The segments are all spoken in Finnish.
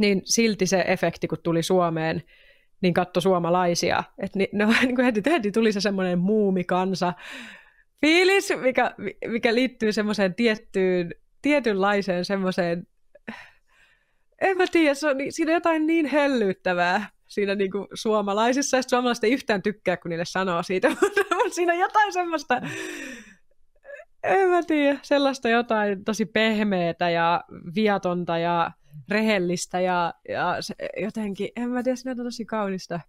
niin silti se efekti, kun tuli Suomeen, niin katso suomalaisia. Että heti tuli se semmoinen muumikansa fiilis, mikä liittyy semmoiseen tietynlaiseen semmoiseen, en mä tiedä, siinä on jotain niin hellyyttävää siinä niin kuin suomalaisissa, ja suomalaiset ei yhtään tykkää, kun niille sanoo siitä, mutta siinä on jotain semmoista, en mä tiedä, sellaista jotain tosi pehmeätä ja viatonta ja rehellistä ja se, jotenkin, en mä tiedä, siinä on tosi kaunista,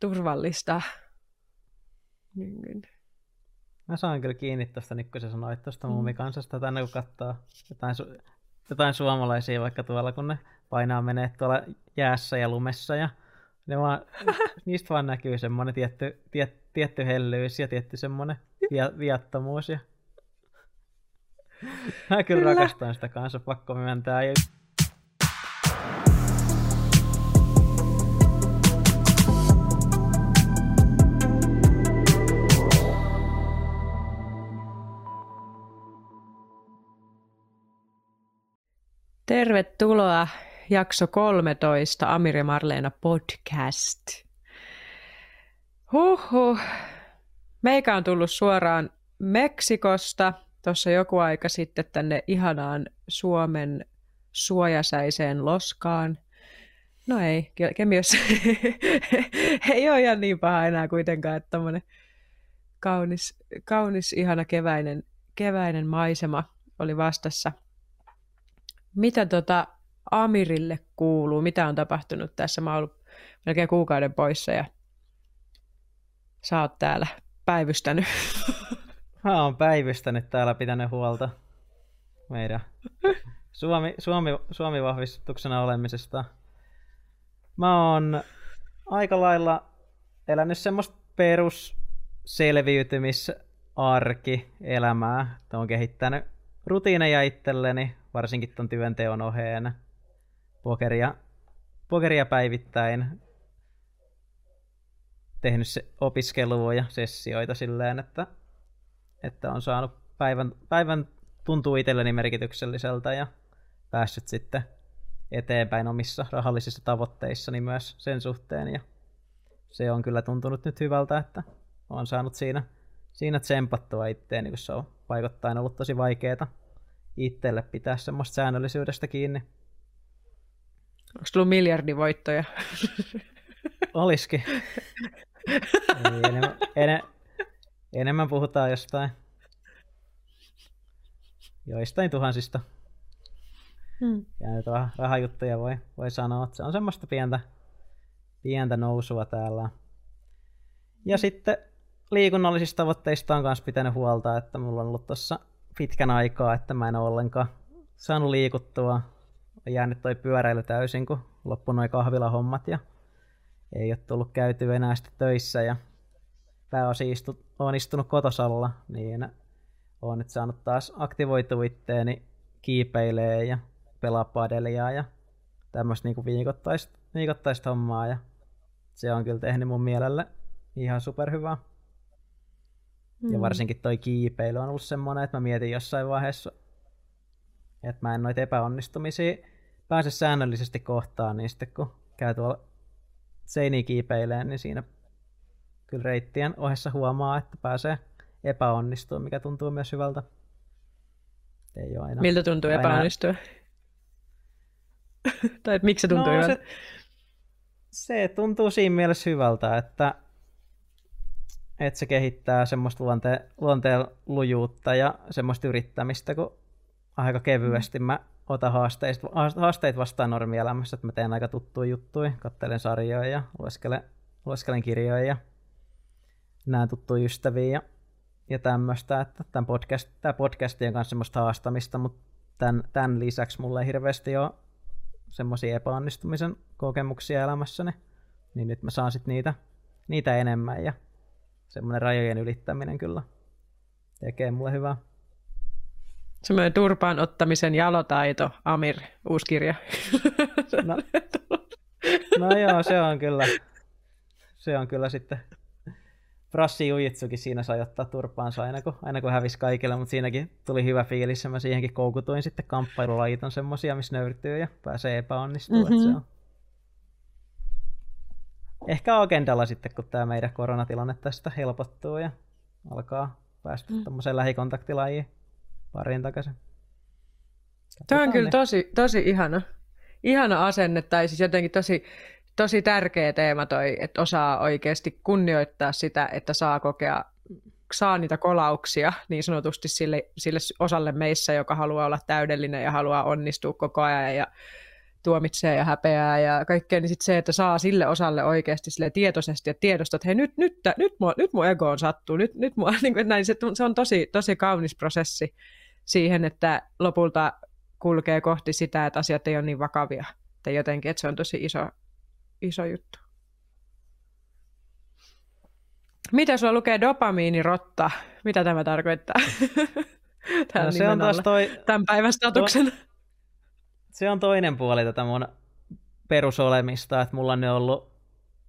turvallista. Mä saan kyllä kiinni tuosta, kun sä sanoit tuosta muumikansasta, että aina kun katsoo jotain suomalaisia vaikka tuolla, kun ne painaa menee tuolla jäässä ja lumessa, ja ne vaan, niistä vaan näkyy semmoinen tietty hellyys ja tietty semmoinen viattomuus. Ja mä kyllä rakastan sitä kanssa, pakko myöntää. Tervetuloa jakso 13 Amir ja Marleena podcast. Huhhuh. Meikä on tullut suoraan Meksikosta tuossa joku aika sitten tänne ihanaan Suomen suojasäiseen loskaan. No ei, Kemiössä ei ole ihan niin paha enää kuitenkaan, että tommonen kaunis ihana keväinen maisema oli vastassa. Mitä Amirille kuuluu? Mitä on tapahtunut tässä? Mä oon ollut melkein kuukauden poissa ja sä oot täällä päivystänyt. Mä oon päivystänyt täällä, pitänyt huolta meidän Suomi vahvistuksena olemisesta. Mä oon aika lailla elänyt semmoista perusselviytymisarkielämää. Oon kehittänyt rutiineja itselleni, varsinkin ton työnteon oheen. Pokeria päivittäin. Tehnyt se opiskelua ja sessioita silleen, että on saanut päivän tuntuu itselleni merkitykselliseltä ja päässyt sitten eteenpäin omissa rahallisissa tavoitteissani myös sen suhteen. Ja se on kyllä tuntunut nyt hyvältä, että olen saanut siinä tsempattua itteeni, kun se on paikoittain ollut tosi vaikeaa itselle pitää semmoista säännöllisyydestä kiinni. Onko tullut miljardivoittoja? Olisikin. Enemmän puhutaan joistain tuhansista. Ja nyt rahajuttuja voi sanoa, että se on semmoista pientä nousua täällä. Ja sitten liikunnallisista tavoitteista on myös pitänyt huolta, että mulla on ollut tuossa pitkän aikaa, että mä en ole ollenkaan saanut liikuttua. On jäänyt toi pyöräily täysin, kun loppu noi kahvilahommat ja ei ole tullut käytyä enää sitten töissä. Ja pääosin olen istunut kotosalla, niin olen nyt saanut taas aktivoitua itteeni, kiipeilee ja pelaa padeliaa ja tämmöistä niinku viikoittaista hommaa. Ja se on kyllä tehnyt mun mielelle ihan superhyvää. Ja varsinkin toi kiipeily on ollut semmoinen, että mä mietin jossain vaiheessa, että mä en noita epäonnistumisia pääse säännöllisesti kohtaan, niin sitten kun käy tuolla seiniä kiipeileen, niin siinä kyllä reittien ohessa huomaa, että pääsee epäonnistumaan, mikä tuntuu myös hyvältä. Ei ole aina, miltä tuntuu epäonnistua? Tai miksi se tuntuu hyvältä? Se tuntuu siinä mielessä hyvältä, että se kehittää semmoista luonteen lujuutta ja semmoista yrittämistä, kun aika kevyesti mä otan haasteet vastaan normielämässä, että mä teen aika tuttuja juttuja, katselen sarjoja ja lueskelen kirjoja ja näen tuttuja ystäviä ja tämmöistä, että tämä podcasti on kanssa semmoista haastamista, mutta tämän lisäksi mulla ei hirveästi ole semmoisia epäonnistumisen kokemuksia elämässäni, niin nyt mä saan sit niitä enemmän ja semmoinen rajojen ylittäminen kyllä tekee mulle hyvää. Semmoinen turpaan ottamisen jalotaito, Amir, uusi kirja. No joo, se on kyllä sitten brassijujitsukin siinä sai ottaa turpaansa aina kun hävisi kaikille, mutta siinäkin tuli hyvä fiilis ja mä siihenkin koukutuin. Sitten kamppailulajit on semmosia, missä nöyrtyy ja pääsee epäonnistumaan. Mm-hmm. Se on. Ehkä agendalla sitten, kun tämä meidän koronatilanne tästä helpottuu ja alkaa päästä tommoseen lähikontaktilajiin pariin takaisin. Tämä on kyllä tosi ihana asenne, tai siis jotenkin tosi tärkeä teema toi, että osaa oikeasti kunnioittaa sitä, että saa niitä kolauksia niin sanotusti sille osalle meissä, joka haluaa olla täydellinen ja haluaa onnistua koko ajan ja tuomitsee ja häpeää ja kaikkea, niin sitten se, että saa sille osalle oikeasti sille tietoisesti ja tiedostaa, että hei, nyt mun egoon sattuu, näin, se on tosi kaunis prosessi siihen, että lopulta kulkee kohti sitä, että asiat ei ole niin vakavia, tai jotenkin, että se on tosi iso juttu. Mitä sulla lukee dopamiinirotta? Mitä tämä tarkoittaa? Tämä no, se on taas tämän päivän statuksen. Se on toinen puoli tätä mun perusolemista, että mulla on ollut,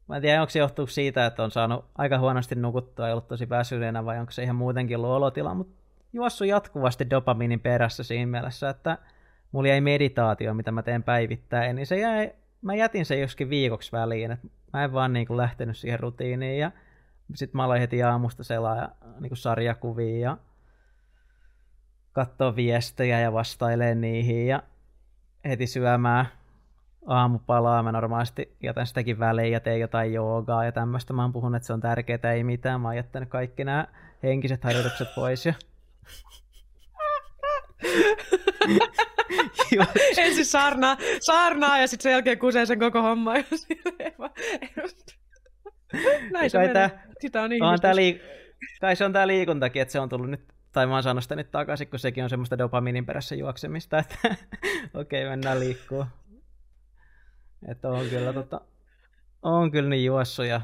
mä en tiedä onko se johtuu siitä, että on saanut aika huonosti nukuttua ja ollut tosi väsyneenä vai onko se ihan muutenkin ollut olotila, mutta juossut jatkuvasti dopamiinin perässä siinä mielessä, että mulla jäi meditaatio, mitä mä teen päivittäin, niin se jäi, mä jätin sen joskin viikoksi väliin, että mä en vaan niin kuin lähtenyt siihen rutiiniin ja sitten mä aloin heti aamusta selaa niin kuin sarjakuvia ja katsoa viestejä ja vastailee niihin ja heti syömään aamupalaa, mä normaalisti jätän sitäkin väliin ja teen jotain joogaa ja tämmöistä. Mä oon puhunut, että se on tärkeää, ei mitään. Mä oon jättänyt kaikki nämä henkiset harjoitukset pois. Ja... Ensin saarnaa ja sitten sen jälkeen kusee sen koko homma. Näin se menee. Sitä on ihmistä. Kai se on tää liikuntakin, että se on tullut nyt. Tai mä oon saanut sitä nyt takaisin, kun sekin on semmoista dopamiinin perässä juoksemista, että okei, mennään liikkuu. Että on kyllä niin juossut ja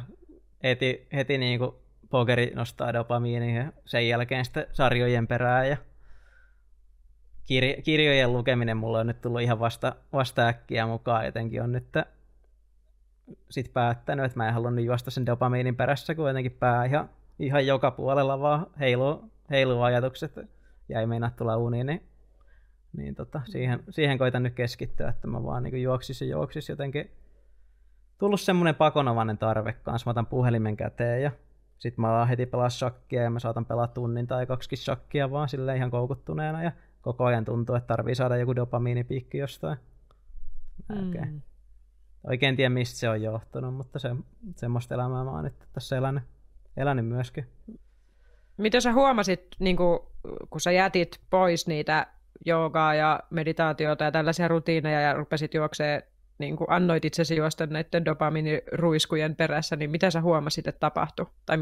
heti niin kuin pokeri nostaa dopamiinin ja sen jälkeen sitten sarjojen perään ja kirjojen lukeminen mulla on nyt tullut ihan vasta äkkiä mukaan jotenkin on nyt sit päättänyt, että mä en halunnut juosta sen dopamiinin perässä, kun jotenkin pää ihan joka puolella vaan heiluu ajatukset ja ei meinaa tulla uniin, niin siihen koitan nyt keskittyä, että mä vaan niin juoksis jotenkin. Tullut semmoinen pakonomainen tarve kanssa, mä otan puhelimen käteen ja sit mä alan heti pelaa shakkia ja mä saatan pelaa tunnin tai 2 shakkia vaan silleen ihan koukuttuneena ja koko ajan tuntuu, että tarvii saada joku dopamiinipiikki jostain. Oikein tiedä mistä se on johtunut, mutta semmoista elämää mä oon nyt tässä elänyt myöskin. Mitä sä huomasit, niin kun sä jätit pois niitä joogaa ja meditaatiota ja tällaisia rutiineja ja rupesit juokseen, niin annoit itsesi juosta näiden dopamiiniruiskujen perässä, niin mitä sä huomasit, että tapahtui? Tai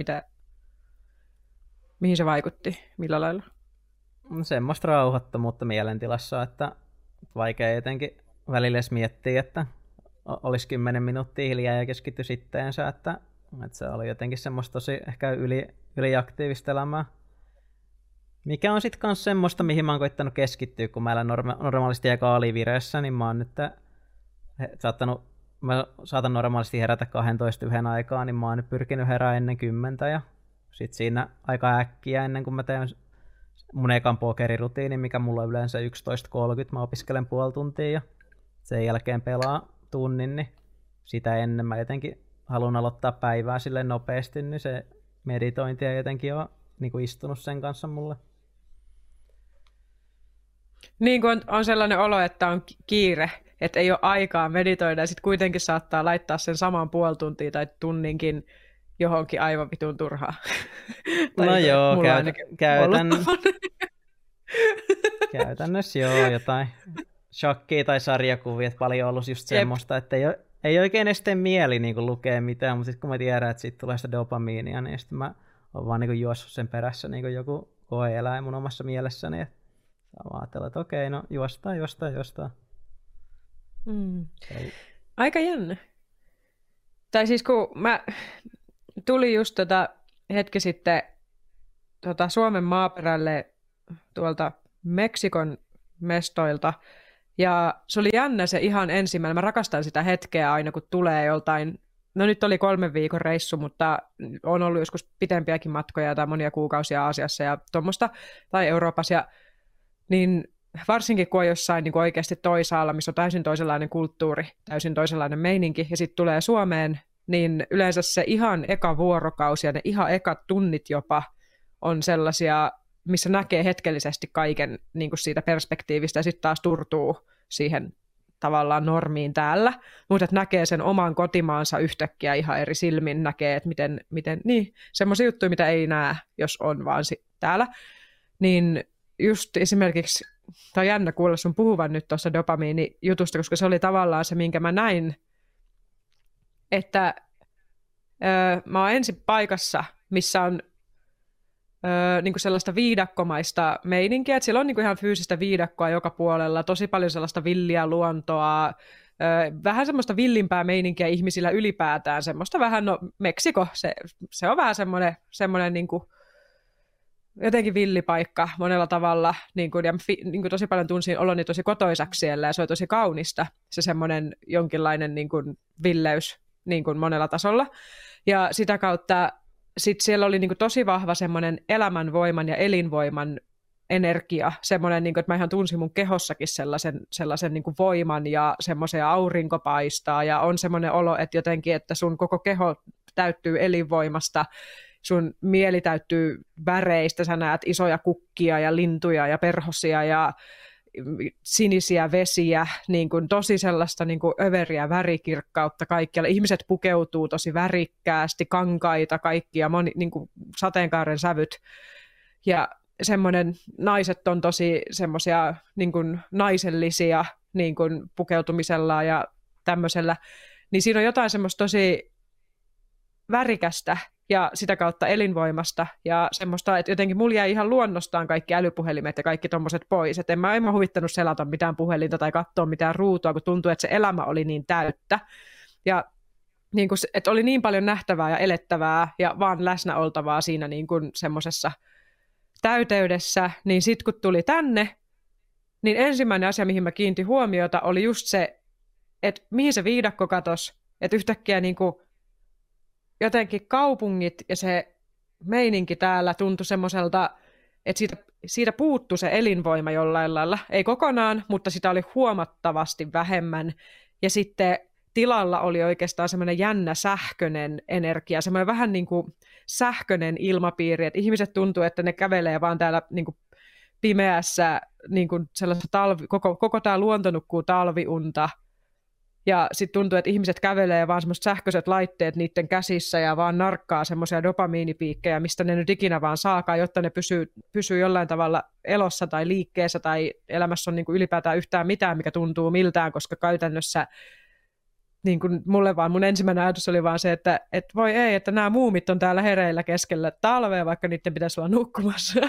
mihin se vaikutti? Millä lailla? Semmoista rauhattomuutta mielentilassa, että vaikea jotenkin välillä edes miettiä, että olisi 10 minuuttia hiljaa ja keskity sitteensä, että se oli jotenkin semmoista tosi ehkä yliaktiivista elämää. Mikä on sitten myös semmoista, mihin mä oon koittanut keskittyä, kun mä elän normaalisti aika alivireessä, niin mä oon nyt saatan normaalisti herätä 12:00 aikaa, niin mä oon nyt pyrkinyt herää ennen 10 ja sit siinä aika äkkiä ennen kuin mä teen mun ekan pokerirutiinin, mikä mulla on yleensä 11.30, mä opiskelen puoli tuntia ja sen jälkeen pelaa tunnin, niin sitä ennen mä jotenkin haluan aloittaa päivää silleen nopeasti, niin se meditointi ei jotenkin ole niin kuin istunut sen kanssa mulle. Niin kuin on sellainen olo, että on kiire, että ei ole aikaa meditoida, ja sitten kuitenkin saattaa laittaa sen saman puoli tuntia tai tunninkin johonkin aivan vitun turhaan. No joo, käytännössä joo, jotain shakkia tai sarjakuvia, paljon ollut just semmoista, että ei oikein edes tee mieli niin lukea mitään, mutta sitten kun mä tiedän, että siitä tulee sitä dopamiinia, niin sitten mä oon vaan niin juossut sen perässä niin joku koe-eläin mun omassa mielessäni. Mä ajattelen, että okei, no juostaa. Aika jännä. Tai siis kun mä tulin just hetki sitten Suomen maaperälle tuolta Meksikon mestoilta, ja se oli jännä se ihan ensimmäinen. Mä rakastan sitä hetkeä aina, kun tulee joltain No nyt oli 3 viikon reissu, mutta on ollut joskus pitempiäkin matkoja tai monia kuukausia Aasiassa ja tuommoista, tai Euroopassa, ja niin varsinkin kun on jossain niin kuin oikeasti toisaalla, missä on täysin toisenlainen kulttuuri, täysin toisenlainen meininki, ja sitten tulee Suomeen, niin yleensä se ihan eka vuorokausi ja ne ihan ekat tunnit jopa on sellaisia, missä näkee hetkellisesti kaiken niin kuin siitä perspektiivistä, ja sitten taas turtuu siihen tavallaan normiin täällä, mutta näkee sen oman kotimaansa yhtäkkiä ihan eri silmin, näkee, että miten niin, semmoisia juttuja, mitä ei näe, jos on vaan täällä, niin just esimerkiksi, tämä on jännä kuulla sun puhuvan nyt tuossa dopamiinijutusta, koska se oli tavallaan se, minkä mä näin, että mä oon ensin paikassa, missä on niin kuin sellaista viidakkomaista meininkiä, että siellä on niin kuin ihan fyysistä viidakkoa joka puolella, tosi paljon sellaista villiä luontoa, vähän semmoista villimpää meininkiä ihmisillä ylipäätään, semmoista vähän, no Meksiko, se on vähän semmoinen niin kuin jotenkin villipaikka monella tavalla, niin kuin, ja niin kuin tosi paljon tunsin oloni tosi kotoisaksi siellä, ja se on tosi kaunista, se semmoinen jonkinlainen niin kuin villeys niin kuin monella tasolla, ja sitä kautta sitten siellä oli niinku tosi vahva semmoinen elämänvoiman ja elinvoiman energia, semmoinen, niinku, että mä ihan tunsin mun kehossakin sellaisen niinku voiman ja semmoisen aurinko paistaa ja on semmoinen olo, että jotenkin, että sun koko keho täyttyy elinvoimasta, sun mieli täyttyy väreistä, sä näet isoja kukkia ja lintuja ja perhosia ja sinisiä vesiä, niin kuin tosi sellaista niin kuin överiä värikirkkautta kaikkialla. Ihmiset pukeutuu tosi värikkäästi, kankaita kaikkia, niin kuin sateenkaaren sävyt. Ja semmoinen, naiset on tosi semmoisia niin kuin naisellisia niin kuin pukeutumisella ja tämmöisellä. Niin siinä on jotain semmoista tosi värikästä ja sitä kautta elinvoimasta ja semmoista, että jotenkin mulla jäi ihan luonnostaan kaikki älypuhelimet ja kaikki tommoset pois, että en mä huvittanut selata mitään puhelinta tai katsoa mitään ruutua, kun tuntui, että se elämä oli niin täyttä ja niin kun, että oli niin paljon nähtävää ja elettävää ja vaan läsnä oltavaa siinä niin kun semmosessa täyteydessä, niin sit kun tuli tänne, niin ensimmäinen asia, mihin mä kiinnitin huomiota, oli just se, että mihin se viidakko katosi, että yhtäkkiä niin kun jotenkin kaupungit ja se meininki täällä tuntui semmoiselta, että siitä puuttui se elinvoima jollain lailla. Ei kokonaan, mutta sitä oli huomattavasti vähemmän. Ja sitten tilalla oli oikeastaan semmoinen jännä sähköinen energia, semmoinen vähän niin kuin sähköinen ilmapiiri. Että ihmiset tuntuu, että ne kävelee vaan täällä niin kuin pimeässä, niin kuin koko tämä luonto nukkuu talviunta. Ja sitten tuntuu, että ihmiset kävelee vaan semmoiset sähköiset laitteet niiden käsissä ja vaan narkkaa semmoisia dopamiinipiikkejä, mistä ne nyt ikinä vaan saakaan, jotta ne pysyy jollain tavalla elossa tai liikkeessä tai elämässä on niinku ylipäätään yhtään mitään, mikä tuntuu miltään, koska käytännössä niin kuin mulle vaan mun ensimmäinen ajatus oli vaan se, että et voi ei, että nämä muumit on täällä hereillä keskellä talvea, vaikka niiden pitäisi olla nukkumassa.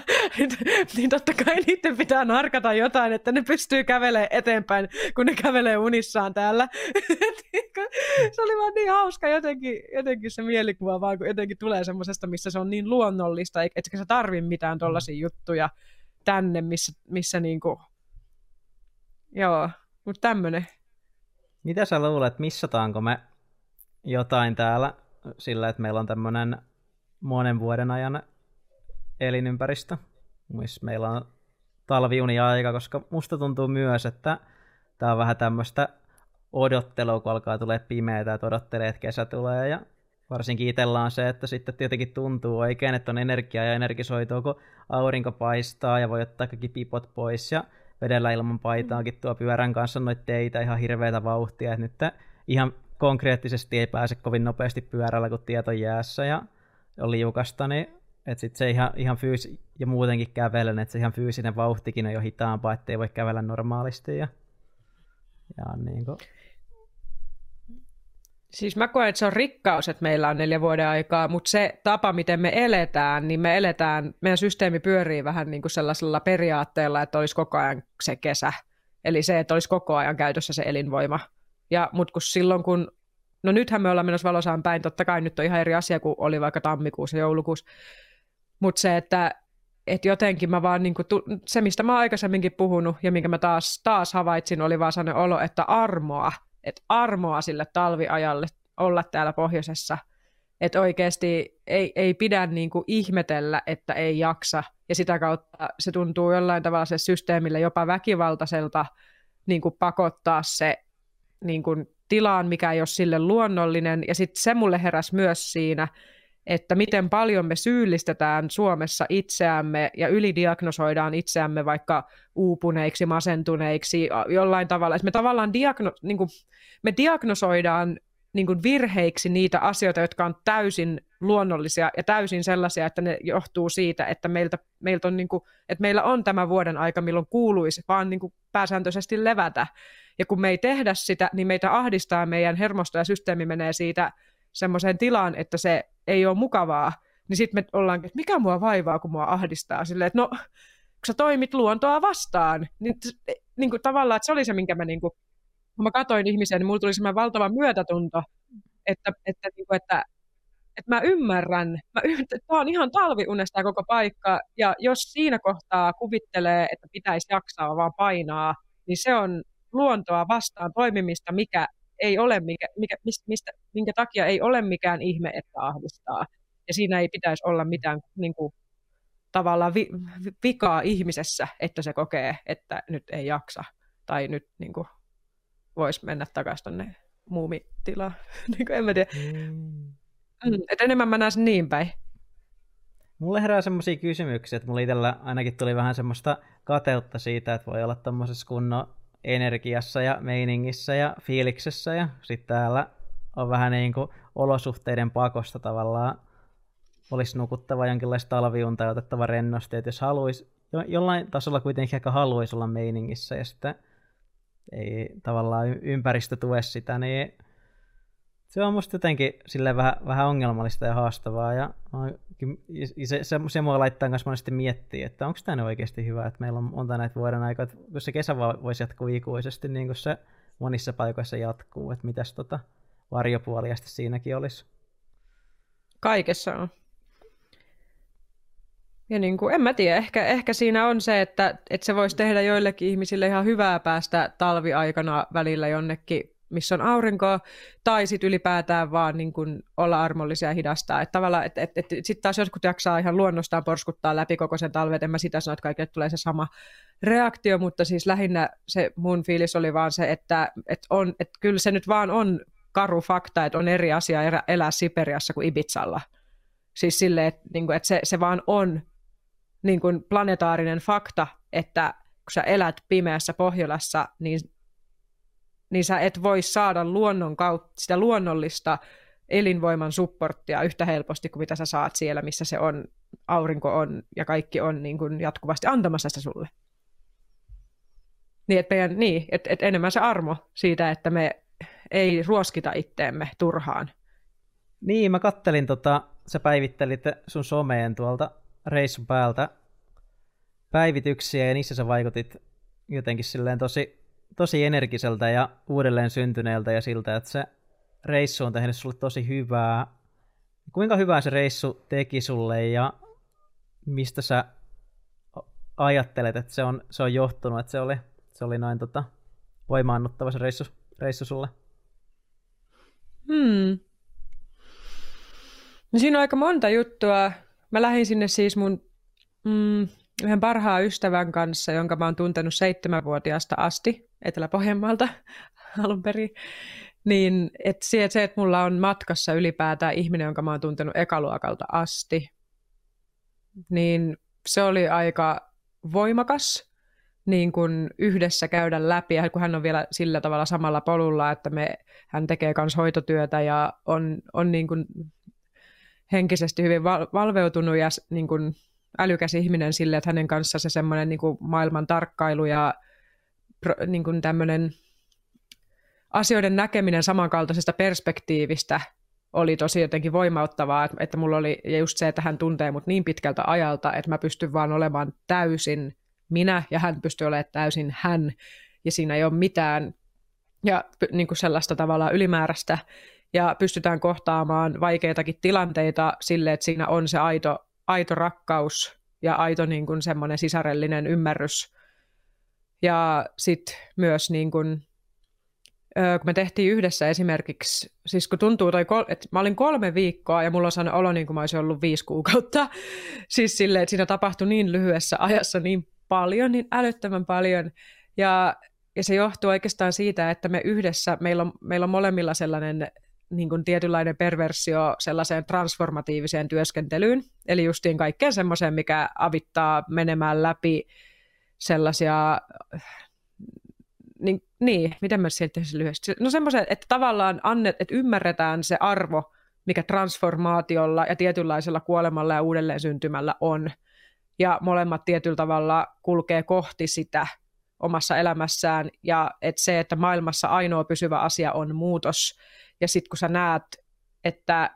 Niin totta kai niiden pitää narkata jotain, että ne pystyy kävelemään eteenpäin, kun ne kävelee unissaan täällä. Se oli vaan niin hauska jotenkin se mielikuva, vaan kun jotenkin tulee semmoisesta, missä se on niin luonnollista, etkä sä tarvi mitään tollaisia juttuja tänne, missä niinku... Joo, mutta tämmönen. Mitä sä luulet, missataanko me jotain täällä sillä, että meillä on tämmöinen monen vuoden ajan elinympäristö, missä meillä on talviuni-aika, koska musta tuntuu myös, että tää on vähän tämmöistä odottelua, kun alkaa tulee pimeää, että odottelee, että kesä tulee, ja varsinkin itsellä on se, että sitten tietenkin tuntuu oikein, että on energiaa ja energisoituu, kun aurinko paistaa ja voi ottaa kaikki pipot pois ja vedellä ilman paitaakin tuo pyörän kanssa noita teitä ihan hirveätä vauhtia, että nyt ihan konkreettisesti ei pääse kovin nopeasti pyörällä, kun tieto jäässä ja on liukasta, niin että sitten se ihan ja muutenkin kävelen, että se ihan fyysinen vauhtikin on jo hitaampaa, ettei voi kävellä normaalisti ja niin kuin. Siis mä koen, että se on rikkaus, että meillä on 4 vuoden aikaa, mutta se tapa, miten me eletään, niin me eletään, meidän systeemi pyörii vähän niin kuin sellaisella periaatteella, että olisi koko ajan se kesä. Eli se, että olisi koko ajan käytössä se elinvoima. Mutta kun silloin kun, no nythän me ollaan menossa valosaan päin, totta kai nyt on ihan eri asia kuin oli vaikka tammikuussa ja joulukuussa. Mutta se, että jotenkin mä vaan, niin kuin, se mistä mä oon aikaisemminkin puhunut ja minkä mä taas havaitsin, oli vaan sellainen olo, että armoa sille talviajalle olla täällä pohjoisessa. Että oikeasti ei pidä niinku ihmetellä, että ei jaksa. Ja sitä kautta se tuntuu jollain tavalla se systeemille jopa väkivaltaiselta niinku pakottaa se niinku tilaan, mikä ei ole sille luonnollinen. Ja sitten se mulle heräsi myös siinä, että miten paljon me syyllistetään Suomessa itseämme ja ylidiagnosoidaan itseämme vaikka uupuneiksi, masentuneiksi, jollain tavalla. Et me tavallaan me diagnosoidaan niin virheiksi niitä asioita, jotka on täysin luonnollisia ja täysin sellaisia, että ne johtuu siitä, että meillä on tämän vuoden aika, milloin kuuluisi vaan niin pääsääntöisesti levätä. Ja kun me ei tehdä sitä, niin meitä ahdistaa meidän hermosto ja systeemi menee siitä semmoiseen tilaan, että se ei ole mukavaa. Niin sitten me ollaan, että mikä mua vaivaa, kun mua ahdistaa. Silleen, että no, kun sä toimit luontoa vastaan, niin kuin tavallaan, että se oli se, minkä mä niin kuin kun mä katsoin ihmisiä, niin mulla tuli semmoinen valtava myötätunto, että mä ymmärrän. Tämä on ihan talviunesta koko paikka, ja jos siinä kohtaa kuvittelee, että pitäisi jaksaa vaan painaa, niin se on luontoa vastaan toimimista, mikä ei ole, minkä takia ei ole mikään ihme, että ahdistaa. Ja siinä ei pitäisi olla mitään niin kuin, tavallaan vikaa ihmisessä, että se kokee, että nyt ei jaksa tai nyt niin kuin voisi mennä takaisin tuonne muumitilaan. En mä tiedä. Et enemmän mä näen sen niin päin. Mulle herää semmoisia kysymyksiä, että mulla itsellä ainakin tuli vähän semmoista kateutta siitä, että voi olla tommosessa kunnon energiassa ja meiningissä ja fiiliksessä, ja sitten täällä on vähän niin kuin olosuhteiden pakosta tavallaan olisi nukuttava jonkinlaista talviunta ja otettava rennosti, että jos haluaisi, jollain tasolla kuitenkin ehkä haluaisi olla meiningissä, ja sitten ei tavallaan ympäristö tue sitä, niin se on musta jotenkin silleen vähän ongelmallista ja haastavaa, ja se mua laittaa myös monesti miettiä, että onko tämä oikeasti hyvä, että meillä on näitä vuoden aikaa, että kun se kesä voisi jatkuu ikuisesti, niin kuin se monissa paikoissa jatkuu, että mitäs varjopuolia sitten siinäkin olisi. Kaikessa on. Ja niin kuin, en mä tiedä, ehkä siinä on se, että se voisi tehdä joillekin ihmisille ihan hyvää päästä talviaikana välillä jonnekin, missä on aurinkoa, tai sitten ylipäätään vaan niin kun olla armollisia ja hidastaa. Että tavallaan, sitten taas joskus jaksaa ihan luonnostaan porskuttaa läpi koko sen talven, en mä sitä sano, että kaikille tulee se sama reaktio, mutta siis lähinnä se mun fiilis oli vaan se, että kyllä se nyt vaan on karu fakta, että on eri asia elää Siperiassa kuin Ibizalla. Siis silleen, että se vaan on niin kuin planetaarinen fakta, että kun sä elät pimeässä Pohjolassa, niin sä et voi saada luonnon kautta sitä luonnollista elinvoiman supporttia yhtä helposti kuin mitä sä saat siellä, missä se on, aurinko on ja kaikki on niin kuin jatkuvasti antamassa sitä sulle. Niin, että et enemmän se armo siitä, että me ei ruoskita itteemme turhaan. Niin, mä kattelin, sä päivittelit sun someen tuolta reissun päältä päivityksiä, ja niissä sä vaikutit jotenkin silleen tosi energiseltä ja uudelleen syntyneeltä ja siltä, että se reissu on tehnyt sulle tosi hyvää. Kuinka hyvää se reissu teki sulle, ja mistä sä ajattelet, että se on johtunut, että se oli noin voimaannuttava se reissu sulle? No siinä on aika monta juttua. Mä lähdin sinne siis mun yhden parhaan ystävän kanssa, jonka mä oon tuntenut 7-vuotiaasta asti Etelä-Pohjanmaalta alun perin. Niin, että mulla on matkassa ylipäätään ihminen, jonka mä oon tuntenut ekaluokalta asti, niin se oli aika voimakas niin kun yhdessä käydä läpi. Ja kun hän on vielä sillä tavalla samalla polulla, että hän tekee myös hoitotyötä ja on niin kun henkisesti hyvin valveutunut ja niin kuin älykäs ihminen sille, että hänen kanssaan se semmoinen niin kuin maailman tarkkailu ja niin kuin tämmöinen asioiden näkeminen samankaltaisesta perspektiivistä oli tosi jotenkin voimauttavaa, että mulla oli ja just se, että hän tuntee mut niin pitkältä ajalta, että mä pystyn vaan olemaan täysin minä ja hän pystyy olemaan täysin hän ja siinä ei ole mitään ja niin kuin sellaista tavallaan ylimääräistä. Ja pystytään kohtaamaan vaikeitakin tilanteita sille, että siinä on se aito rakkaus ja aito niin kuin semmoinen sisarellinen ymmärrys. Ja sitten myös niin kuin kun me tehtiin yhdessä esimerkiksi, siis kun tuntuu, että mä olin 3 viikkoa ja mulla on saanut olo niin kuin mä olisin ollut 5 kuukautta. Siis silleen, että siinä tapahtui niin lyhyessä ajassa niin paljon, niin älyttömän paljon. Ja se johtuu oikeastaan siitä, että me yhdessä, meillä on molemmilla sellainen niin kuin tietynlainen perversio sellaiseen transformatiiviseen työskentelyyn. Eli justiin kaikkeen semmoiseen, mikä avittaa menemään läpi sellaisia... Niin, miten mä sieltä tehdään lyhyesti? No semmoisen, että tavallaan että ymmärretään se arvo, mikä transformaatiolla ja tietynlaisella kuolemalla ja uudelleen syntymällä on. Ja molemmat tietyllä tavalla kulkee kohti sitä omassa elämässään. Ja että se, että maailmassa ainoa pysyvä asia on muutos. Ja sitten kun sä näet, että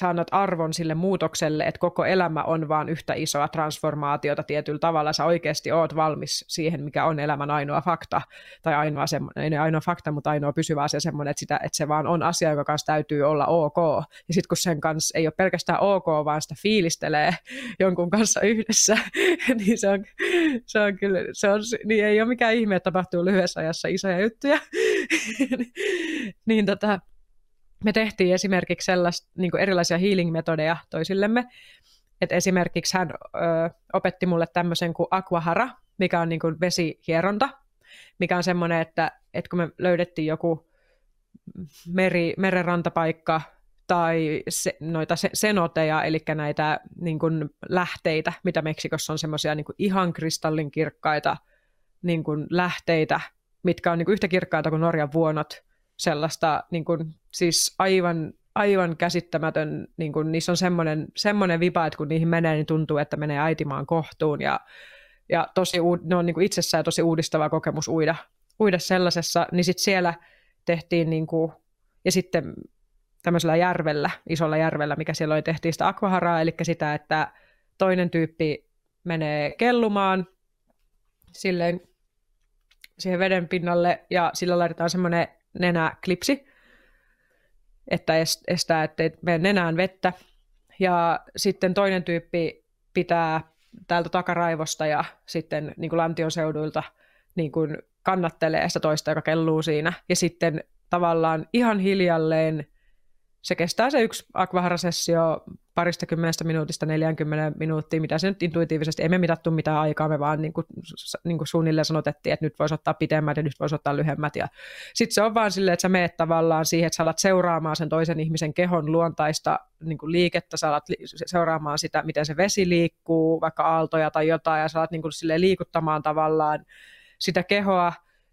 sä annat arvon sille muutokselle, että koko elämä on vaan yhtä isoa transformaatiota tietyllä tavalla. Sä oikeasti oot valmis siihen, mikä on elämän ainoa fakta, tai ainoa pysyvä asia semmoinen, että se vaan on asia, joka kanssa täytyy olla ok. Ja sitten kun sen kanssa ei ole pelkästään ok, vaan sitä fiilistelee jonkun kanssa yhdessä, niin se on kyllä, niin ei ole mikään ihme, että tapahtuu lyhyessä ajassa isoja juttuja. Me tehtiin esimerkiksi sellaista, niin kuin erilaisia healing-metodeja toisillemme. Et esimerkiksi hän opetti mulle tämmöisen kuin Aquahara, mikä on niin kuin vesihieronta, mikä on semmoinen, että kun me löydettiin joku merenrantapaikka tai senoteja, eli näitä niin kuin lähteitä, mitä Meksikossa on semmoisia niin kuin ihan kristallinkirkkaita niin kuin lähteitä, mitkä on niin kuin yhtä kirkkaita kuin Norjan vuonot. Sellaista niin kuin, siis aivan käsittämätön, niin kuin, niissä on semmoinen vipa, että kun niihin menee, niin tuntuu, että menee äitimaan kohtuun. Ja ne on niin kuin itsessään tosi uudistava kokemus uida sellaisessa. Niin sitten siellä tehtiin, niin kuin, ja sitten tämmöisellä järvellä, isolla järvellä, mikä siellä oli, tehtiin sitä aquaharaa, eli sitä, että toinen tyyppi menee kellumaan silleen siihen veden pinnalle, ja sillä laitetaan semmoinen nenäklipsi, että estää, ettei mene nenään vettä. Ja sitten toinen tyyppi pitää täältä takaraivosta ja sitten niin kuin lantion seuduilta niin kuin kannattelee sitä toista, joka kelluu siinä. Ja sitten tavallaan ihan hiljalleen se kestää se yksi akvaharasessio 20 minuutista 40 minuuttia, mitä se nyt intuitiivisesti, ei me mitattu mitään aikaa, me vaan niin kuin suunnilleen sanotettiin, että nyt voisi ottaa pitemmät ja nyt voisi ottaa lyhemmät. Sitten se on vaan silleen, että sä meet tavallaan siihen, että sä alat seuraamaan sen toisen ihmisen kehon luontaista niin kuin liikettä, sä alat seuraamaan sitä, miten se vesi liikkuu, vaikka aaltoja tai jotain, ja sä alat niin kuin silleen liikuttamaan tavallaan sitä kehoa.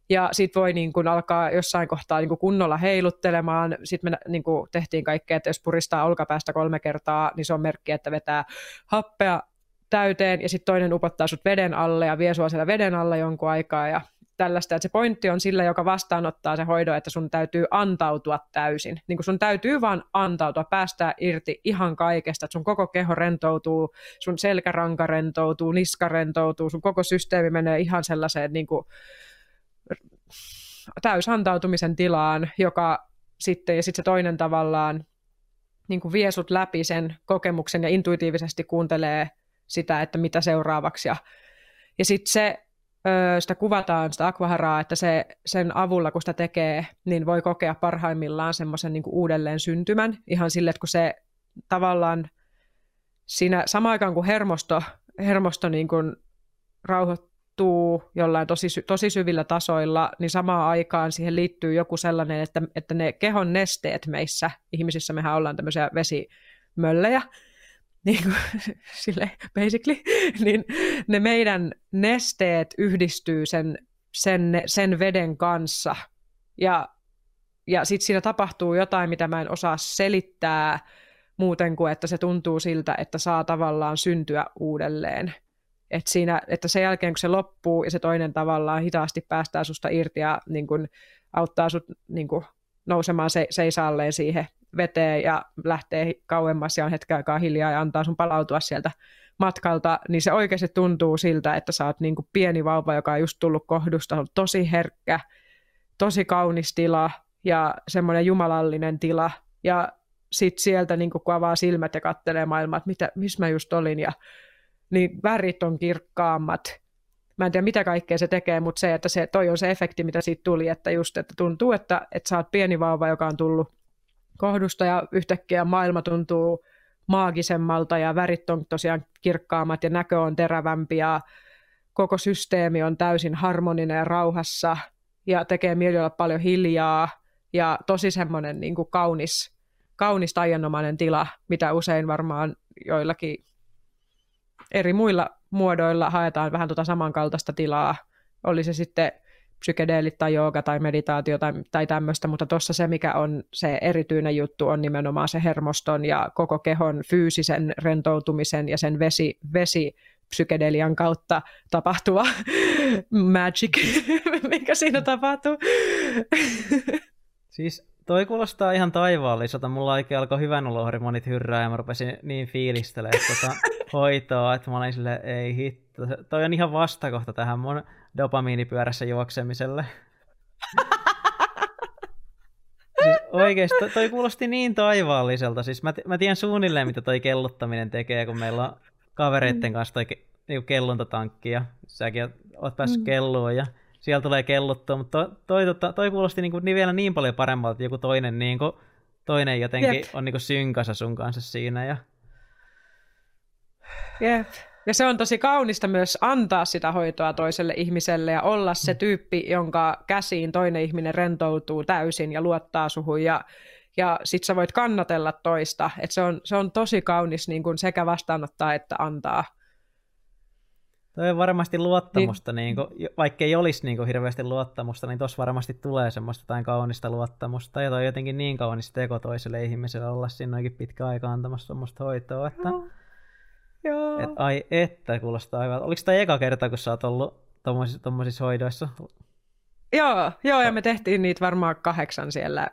Ja sitten voi niin kun alkaa jossain kohtaa niin kun kunnolla heiluttelemaan. Sitten me niin kun tehtiin kaikkea, että jos puristaa olkapäästä 3 kertaa, niin se on merkki, että vetää happea täyteen. Ja sitten toinen upottaa sut veden alle ja vie sua siellä veden alle jonkun aikaa ja tällaista. Et se pointti on sillä, joka vastaanottaa se hoidon, että sun täytyy antautua täysin. Niin kun sun täytyy vaan antautua, päästää irti ihan kaikesta. Et sun koko keho rentoutuu, sun selkäranka rentoutuu, niska rentoutuu, sun koko systeemi menee ihan sellaiseen... niin kun täysantautumisen tilaan, joka sitten, ja sitten se toinen tavallaan niin kuin vie sut läpi sen kokemuksen ja intuitiivisesti kuuntelee sitä, että mitä seuraavaksi. Ja sitten sitä kuvataan, sitä aquaharaa, että sen avulla, kun sitä tekee, niin voi kokea parhaimmillaan semmoisen niin kuin uudelleen syntymän. Ihan sille, että kun se tavallaan siinä samaan aikaan, kun hermosto niin kuin rauhoittaa, jollain tosi syvillä tasoilla, niin samaan aikaan siihen liittyy joku sellainen, että ne kehon nesteet meissä, ihmisissä mehän ollaan tämmöisiä vesimöllejä, niin kuin silleen basically, niin ne meidän nesteet yhdistyy sen veden kanssa. Ja sitten siinä tapahtuu jotain, mitä mä en osaa selittää muuten kuin, että se tuntuu siltä, että saa tavallaan syntyä uudelleen. Että sen jälkeen, kun se loppuu ja se toinen tavallaan hitaasti päästää susta irti ja niin kun auttaa sut niin kun nousemaan seisalleen siihen veteen ja lähtee kauemmas ja on hetken aikaa hiljaa ja antaa sun palautua sieltä matkalta, niin se oikeasti tuntuu siltä, että sä oot niin kun pieni vauva, joka on just tullut kohdusta. Se on tosi herkkä, tosi kaunis tila ja semmoinen jumalallinen tila. Ja sitten sieltä, niin kun avaa silmät ja kattelee maailmaa, että missä mä just olin, ja niin värit on kirkkaammat. Mä en tiedä, mitä kaikkea se tekee, mutta se, että se, toi on se efekti, mitä siitä tuli, että just, että tuntuu, että sä oot pieni vauva, joka on tullut kohdusta ja yhtäkkiä maailma tuntuu maagisemmalta ja värit on tosiaan kirkkaammat ja näkö on terävämpi ja koko systeemi on täysin harmoninen ja rauhassa ja tekee mielellä paljon hiljaa ja tosi semmoinen niin kuin kaunis taianomainen tila, mitä usein varmaan joillakin eri muilla muodoilla haetaan vähän tuota samankaltaista tilaa, oli se sitten psykedeelit tai jooga tai meditaatio tai tämmöistä, mutta tuossa se, mikä on se erityinen juttu, on nimenomaan se hermoston ja koko kehon fyysisen rentoutumisen ja sen vesi psykedelian kautta tapahtuva magic, mikä siinä tapahtuu. Siis toi kuulostaa ihan taivaalliselta. Mulla oikein alkoi hyvän olohormonit hyrrää ja mä rupesin niin fiilistelemään hoitoa, että mä olin silleen, ei hitto. Toi on ihan vastakohta tähän mun dopamiinipyörässä juoksemiselle. Siis oikeesti, toi kuulosti niin taivaalliselta. Siis mä tiedän suunnilleen, mitä toi kellottaminen tekee, kun meillä on kavereitten kanssa toi niinku kellontatankki ja säkin oot päässyt kelluun ja siellä tulee kellottua, mutta toi kuulosti niin vielä niin paljon paremmalta, että joku toinen jotenkin on niin synkassa sun kanssa siinä. Jep. Ja se on tosi kaunista myös antaa sitä hoitoa toiselle ihmiselle ja olla se tyyppi, jonka käsiin toinen ihminen rentoutuu täysin ja luottaa suhun. Ja sit sä voit kannatella toista. Et se on tosi kaunis niin kun sekä vastaanottaa että antaa. Toi on varmasti luottamusta, niin vaikka ei olisi niin hirveästi luottamusta, niin tuossa varmasti tulee semmoista jotain kaunista luottamusta. Ja toi on jotenkin niin kaunis teko toiselle ihmiselle olla siinä oikein pitkä aika antamassa semmoista hoitoa. Että, joo. Ai että, kuulostaa hyvältä. Oliko tämä eka kerta, kun sä oot ollut tuommoisissa hoidoissa? Joo, ja me tehtiin niitä varmaan 8 siellä,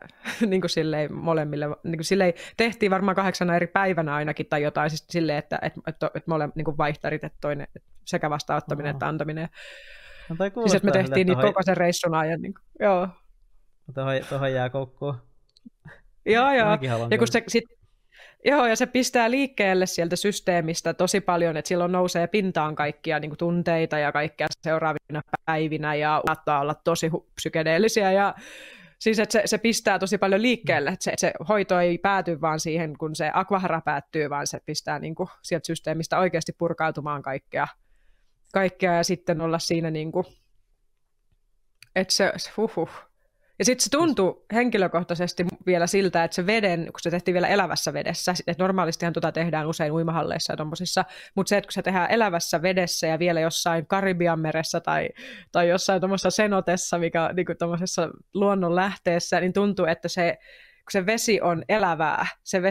niin kuin silleen molemmille, niin kuin silleen, tehtiin varmaan 8 eri päivänä ainakin tai jotain, siis silleen, että molemmat niin vaihtarit, että toinen, sekä vastaanottaminen että antaminen. No toi kuulostaa, siis että me tehtiin niitä koko sen reissun ajan. Niin kuin, joo. Tuohon jää koukkuun. Joo. Ja kun se sitten... Joo, ja se pistää liikkeelle sieltä systeemistä tosi paljon, että silloin nousee pintaan kaikkia niin kuin tunteita ja kaikkea seuraavina päivinä ja saattaa olla tosi psykedeellisiä. Ja siis, että se pistää tosi paljon liikkeelle, että se hoito ei pääty vaan siihen, kun se aquahara päättyy, vaan se pistää niin kuin sieltä systeemistä oikeasti purkautumaan kaikkea ja sitten olla siinä, niin kuin, että se Ja sitten se tuntui henkilökohtaisesti vielä siltä, että se veden, kun se tehtiin vielä elävässä vedessä, että normaalistihan tuota tehdään usein uimahalleissa ja tommosissa, mutta se, että kun se tehdään elävässä vedessä ja vielä jossain Karibian meressä tai jossain tuommoisessa senotessa, mikä niin tuommoisessa luonnonlähteessä, niin tuntuu, että kun se vesi on elävää, se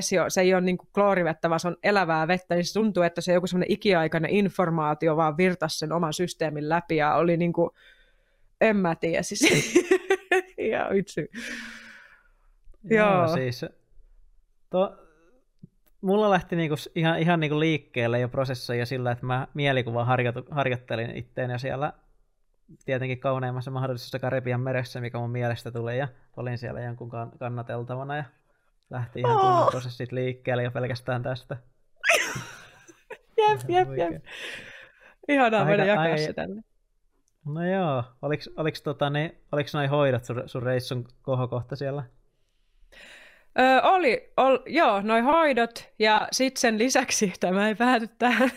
ei ole niin kuin kloorivettä, vaan se on elävää vettä, niin se tuntuu, että se joku semmoinen ikiaikainen informaatio vaan virtasi sen oman systeemin läpi ja oli niin kuin, en mä tiedä siis... Ja vitsi. Joo, siis mulla lähti niinku ihan niinku liikkeelle jo prosessoja sillä, että mä mielikuvan harjoittelin itteeni siellä tietenkin kauneimmassa mahdollisessa Karibian meressä, mikä mun mielestä tuli, ja olin siellä jonkun kannateltavana ja lähti ihan kunnon prosessit liikkeelle jo pelkästään tästä. Jep. Ihanaa voida jakaa sitä tänne. No joo, oliks noi hoidot sun reissun kohokohta siellä? Noi hoidot ja sitten sen lisäksi, tämä ei pääty tähän,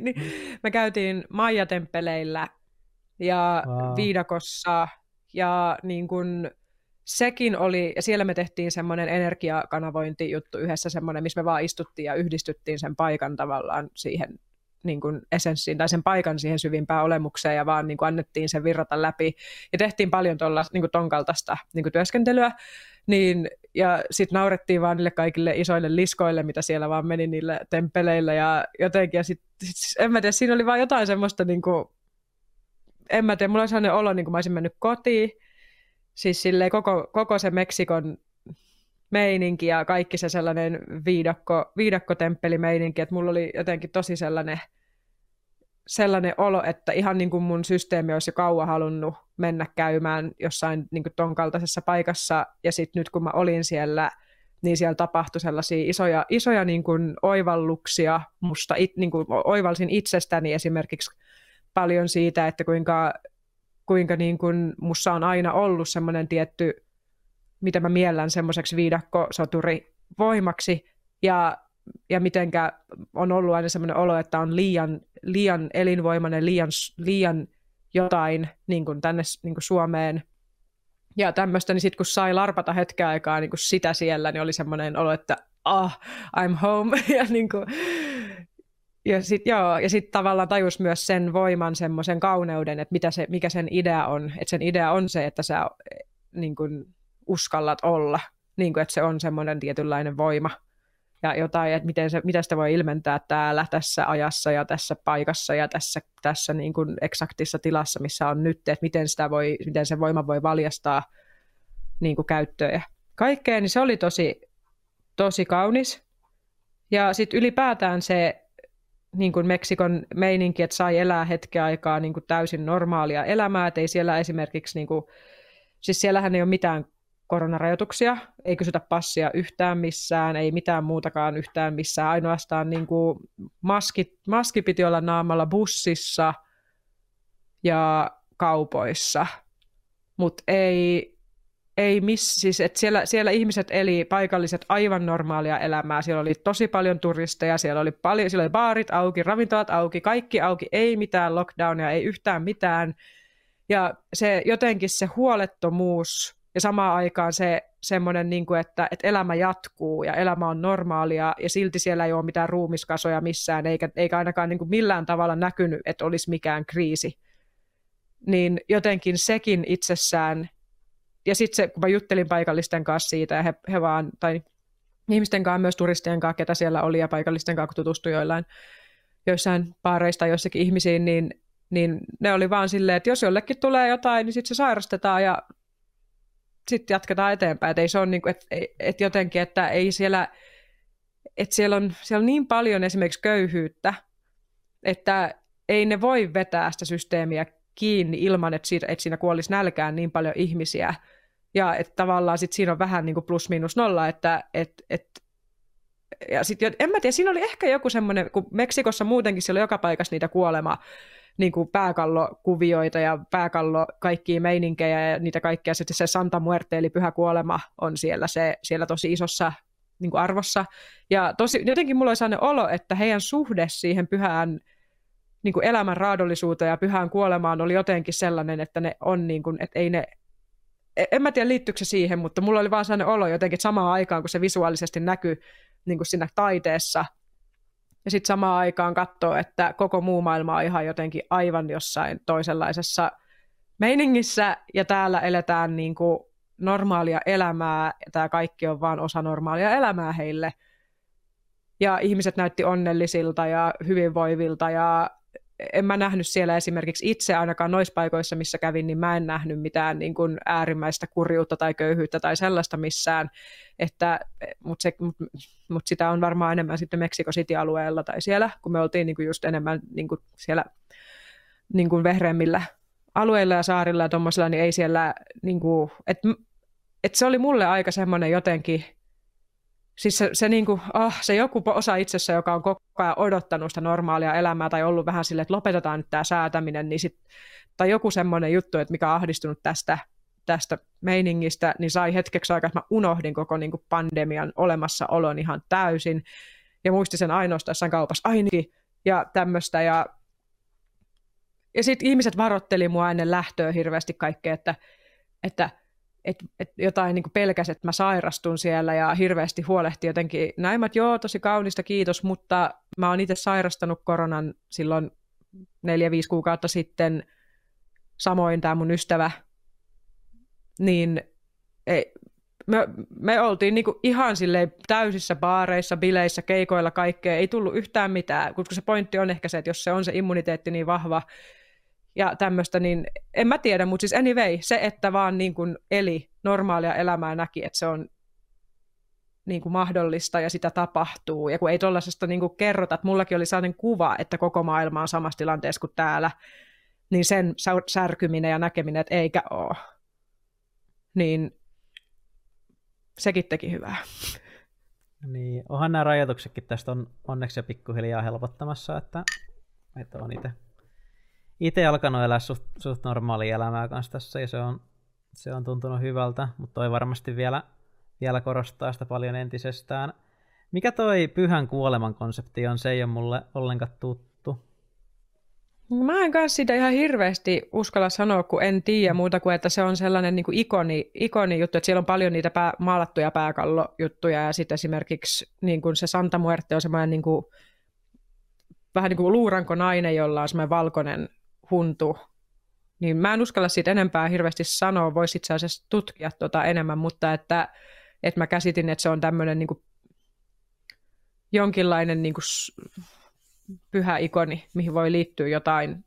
niin me käytiin Maija-temppeleillä ja viidakossa ja niin kun sekin oli, ja siellä me tehtiin semmoinen energiakanavointijuttu yhdessä semmoinen, missä me vaan istuttiin ja yhdistyttiin sen paikan tavallaan siihen niin kuin essenssiin tai sen paikan siihen syvimpään olemukseen ja vaan niin kuin annettiin sen virrata läpi ja tehtiin paljon niin ton kaltaista niin kuin työskentelyä niin, ja sitten naurettiin vaan niille kaikille isoille liskoille, mitä siellä vaan meni niille temppeleillä ja jotenkin ja sit, en mä tiedä, siinä oli vaan jotain semmoista niin kuin, en mä tiedä, mulla oli sellainen olo niin kuin mä olisin mennyt kotiin siis silleen koko se Meksikon meininki ja kaikki se sellainen viidakkotemppeli-meininki, että mulla oli jotenkin tosi sellainen olo, että ihan niin kuin mun systeemi olisi jo kauan halunnut mennä käymään jossain niin kuin ton kaltaisessa paikassa, ja sitten nyt kun mä olin siellä, niin siellä tapahtui sellaisia isoja niin kuin oivalluksia musta, niin kuin oivalsin itsestäni esimerkiksi paljon siitä, että kuinka niin kuin musta on aina ollut semmoinen tietty, mitä mä miellän semmoiseksi viidakkosoturivoimaksi, ja mitenkä on ollut aina semmoinen olo, että on liian elinvoimainen, liian jotain niin kuin tänne niin kuin Suomeen. Ja tämmöistä, niin sitten kun sai larpata hetken aikaa niin kuin sitä siellä, niin oli semmoinen olo, että I'm home. Ja sitten tavallaan tajus myös sen voiman, semmoisen kauneuden, että mikä sen idea on. Että sen idea on se, että sä niin kuin uskallat olla, niin kuin, että se on semmoinen tietynlainen voima. Ja jotain, että mitä sitä voi ilmentää täällä, tässä ajassa ja tässä paikassa ja tässä niin kuin eksaktissa tilassa, missä on nyt, että miten sen voima voi valjastaa niin kuin käyttöön ja kaikkeen. Niin se oli tosi, tosi kaunis. Ja sitten ylipäätään se niin kuin Meksikon meininki, että sai elää hetken aikaa niin kuin täysin normaalia elämää, että ei siellä esimerkiksi, niin kuin, siis siellähän ei ole mitään koronarajoituksia, ei kysytä passia yhtään missään, ei mitään muutakaan yhtään missään, ainoastaan niin kuin maski piti olla naamalla bussissa ja kaupoissa, mutta siis että siellä ihmiset eli paikalliset aivan normaalia elämää, siellä oli tosi paljon turisteja, siellä oli baarit auki, ravintolat auki, kaikki auki, ei mitään lockdownia, ei yhtään mitään, ja se jotenkin se huolettomuus. Ja samaan aikaan se semmoinen, niin kuin, että elämä jatkuu ja elämä on normaalia ja silti siellä ei ole mitään ruumiskasoja missään, eikä ainakaan niin kuin millään tavalla näkynyt, että olisi mikään kriisi. Niin jotenkin sekin itsessään, ja sitten kun mä juttelin paikallisten kanssa siitä, ja he vaan, tai ihmisten kanssa, myös turistien kanssa, ketä siellä oli, ja paikallisten kanssa, kun tutustui joissain baareista joissakin ihmisiin, niin ne oli vaan silleen, että jos jollekin tulee jotain, niin sitten se sairastetaan ja sitten jatketaan eteenpäin, että ei se on niinku, että jotenkin, että ei siellä, että siellä on niin paljon esimerkiksi köyhyyttä, että ei ne voi vetää sitä systeemiä kiinni ilman, että siinä kuolisi nälkään niin paljon ihmisiä, ja että tavallaan sitten siinä on vähän niinku plus miinus nolla, ja sitten en mä tiedä, siinä oli ehkä joku semmoinen, kun Meksikossa muutenkin siellä oli joka paikassa niitä kuolemaa, niin kuin pääkallokuvioita ja kaikkia meininkejä ja niitä kaikkea. Sitten se Santa Muerte, eli pyhä kuolema, on siellä tosi isossa niin kuin arvossa. Ja jotenkin mulla oli sellainen olo, että heidän suhde siihen pyhään niin kuin elämän raadollisuuteen ja pyhään kuolemaan oli jotenkin sellainen, että ne on niin kuin, että ei ne, en mä tiedä liittyykö se siihen, mutta mulla oli vaan sellainen olo jotenkin, että samaan aikaan, kun se visuaalisesti näkyy niin kuin siinä taiteessa, ja sitten samaan aikaan katsoo, että koko muu maailma on ihan jotenkin aivan jossain toisenlaisessa meiningissä, ja täällä eletään niin kuin normaalia elämää, ja tämä kaikki on vaan osa normaalia elämää heille. Ja ihmiset näytti onnellisilta ja hyvinvoivilta, ja en mä nähnyt siellä esimerkiksi itse ainakaan noissa paikoissa, missä kävin, niin mä en nähnyt mitään niin kuin äärimmäistä kurjuutta tai köyhyyttä tai sellaista missään, mutta sitä on varmaan enemmän sitten Mexico City-alueella tai siellä, kun me oltiin niin kuin just enemmän niin kuin siellä niin kuin vehreämmillä alueilla ja saarilla ja tuommoisilla, niin ei siellä, niin kuin, että se oli mulle aika semmoinen jotenkin, siis se joku osa itsessä, joka on koko ajan odottanut sitä normaalia elämää tai ollut vähän silleen, että lopetetaan nyt tämä säätäminen, niin tai joku semmoinen juttu, että mikä on ahdistunut tästä meiningistä, niin sai hetkeksi aikaa, että mä unohdin koko niin kuin pandemian olemassaolon ihan täysin ja muistin sen ainoastaan kaupassa ainakin ja tämmöistä. Ja sitten ihmiset varoitteli mua ennen lähtöä hirveästi kaikkea, että jotain niin kuin pelkäs, että mä sairastun siellä ja hirveästi huolehti jotenkin. Näin mä, joo, tosi kaunista, kiitos, mutta mä oon itse sairastanut koronan silloin 4-5 kuukautta sitten, samoin tää mun ystävä, niin ei, me oltiin niin kuin ihan silleen täysissä baareissa, bileissä, keikoilla, kaikkea, ei tullut yhtään mitään, koska se pointti on ehkä se, että jos se on se immuniteetti niin vahva, ja tämmöistä, niin en mä tiedä, mutta siis anyway, se, että vaan niin kuin eli normaalia elämää näki, että se on niin kuin mahdollista ja sitä tapahtuu. Ja kun ei tuollaisesta niin kuin kerrota, että mullakin oli sellainen kuva, että koko maailma on samassa tilanteessa kuin täällä, niin sen särkyminen ja näkeminen, että eikä ole, niin sekin teki hyvää. Niin, onhan nämä rajoituksetkin tästä on onneksi jo pikkuhiljaa helpottamassa, että on itse itse alkanut elää suht normaalia elämää kanssa tässä, ja se on tuntunut hyvältä, mutta toi varmasti vielä korostaa sitä paljon entisestään. Mikä toi pyhän kuoleman konsepti on? Se ei ole mulle ollenkaan tuttu. Mä en kanssa sitä ihan hirveästi uskalla sanoa, kun en tiedä muuta kuin, että se on sellainen niin kuin ikoni juttu, että siellä on paljon niitä maalattuja pääkallojuttuja, ja sitten esimerkiksi niin kuin se Santa Muerte on semmoinen niin kuin, vähän niin kuin luurankonainen, jolla on semmoinen valkoinen huntu. Niin mä en uskalla siitä enempää hirveästi sanoa, voisi itse asiassa tutkia enemmän, mutta että mä käsitin, että se on tämmöinen niin kuin jonkinlainen niin kuin pyhä ikoni, mihin voi liittyä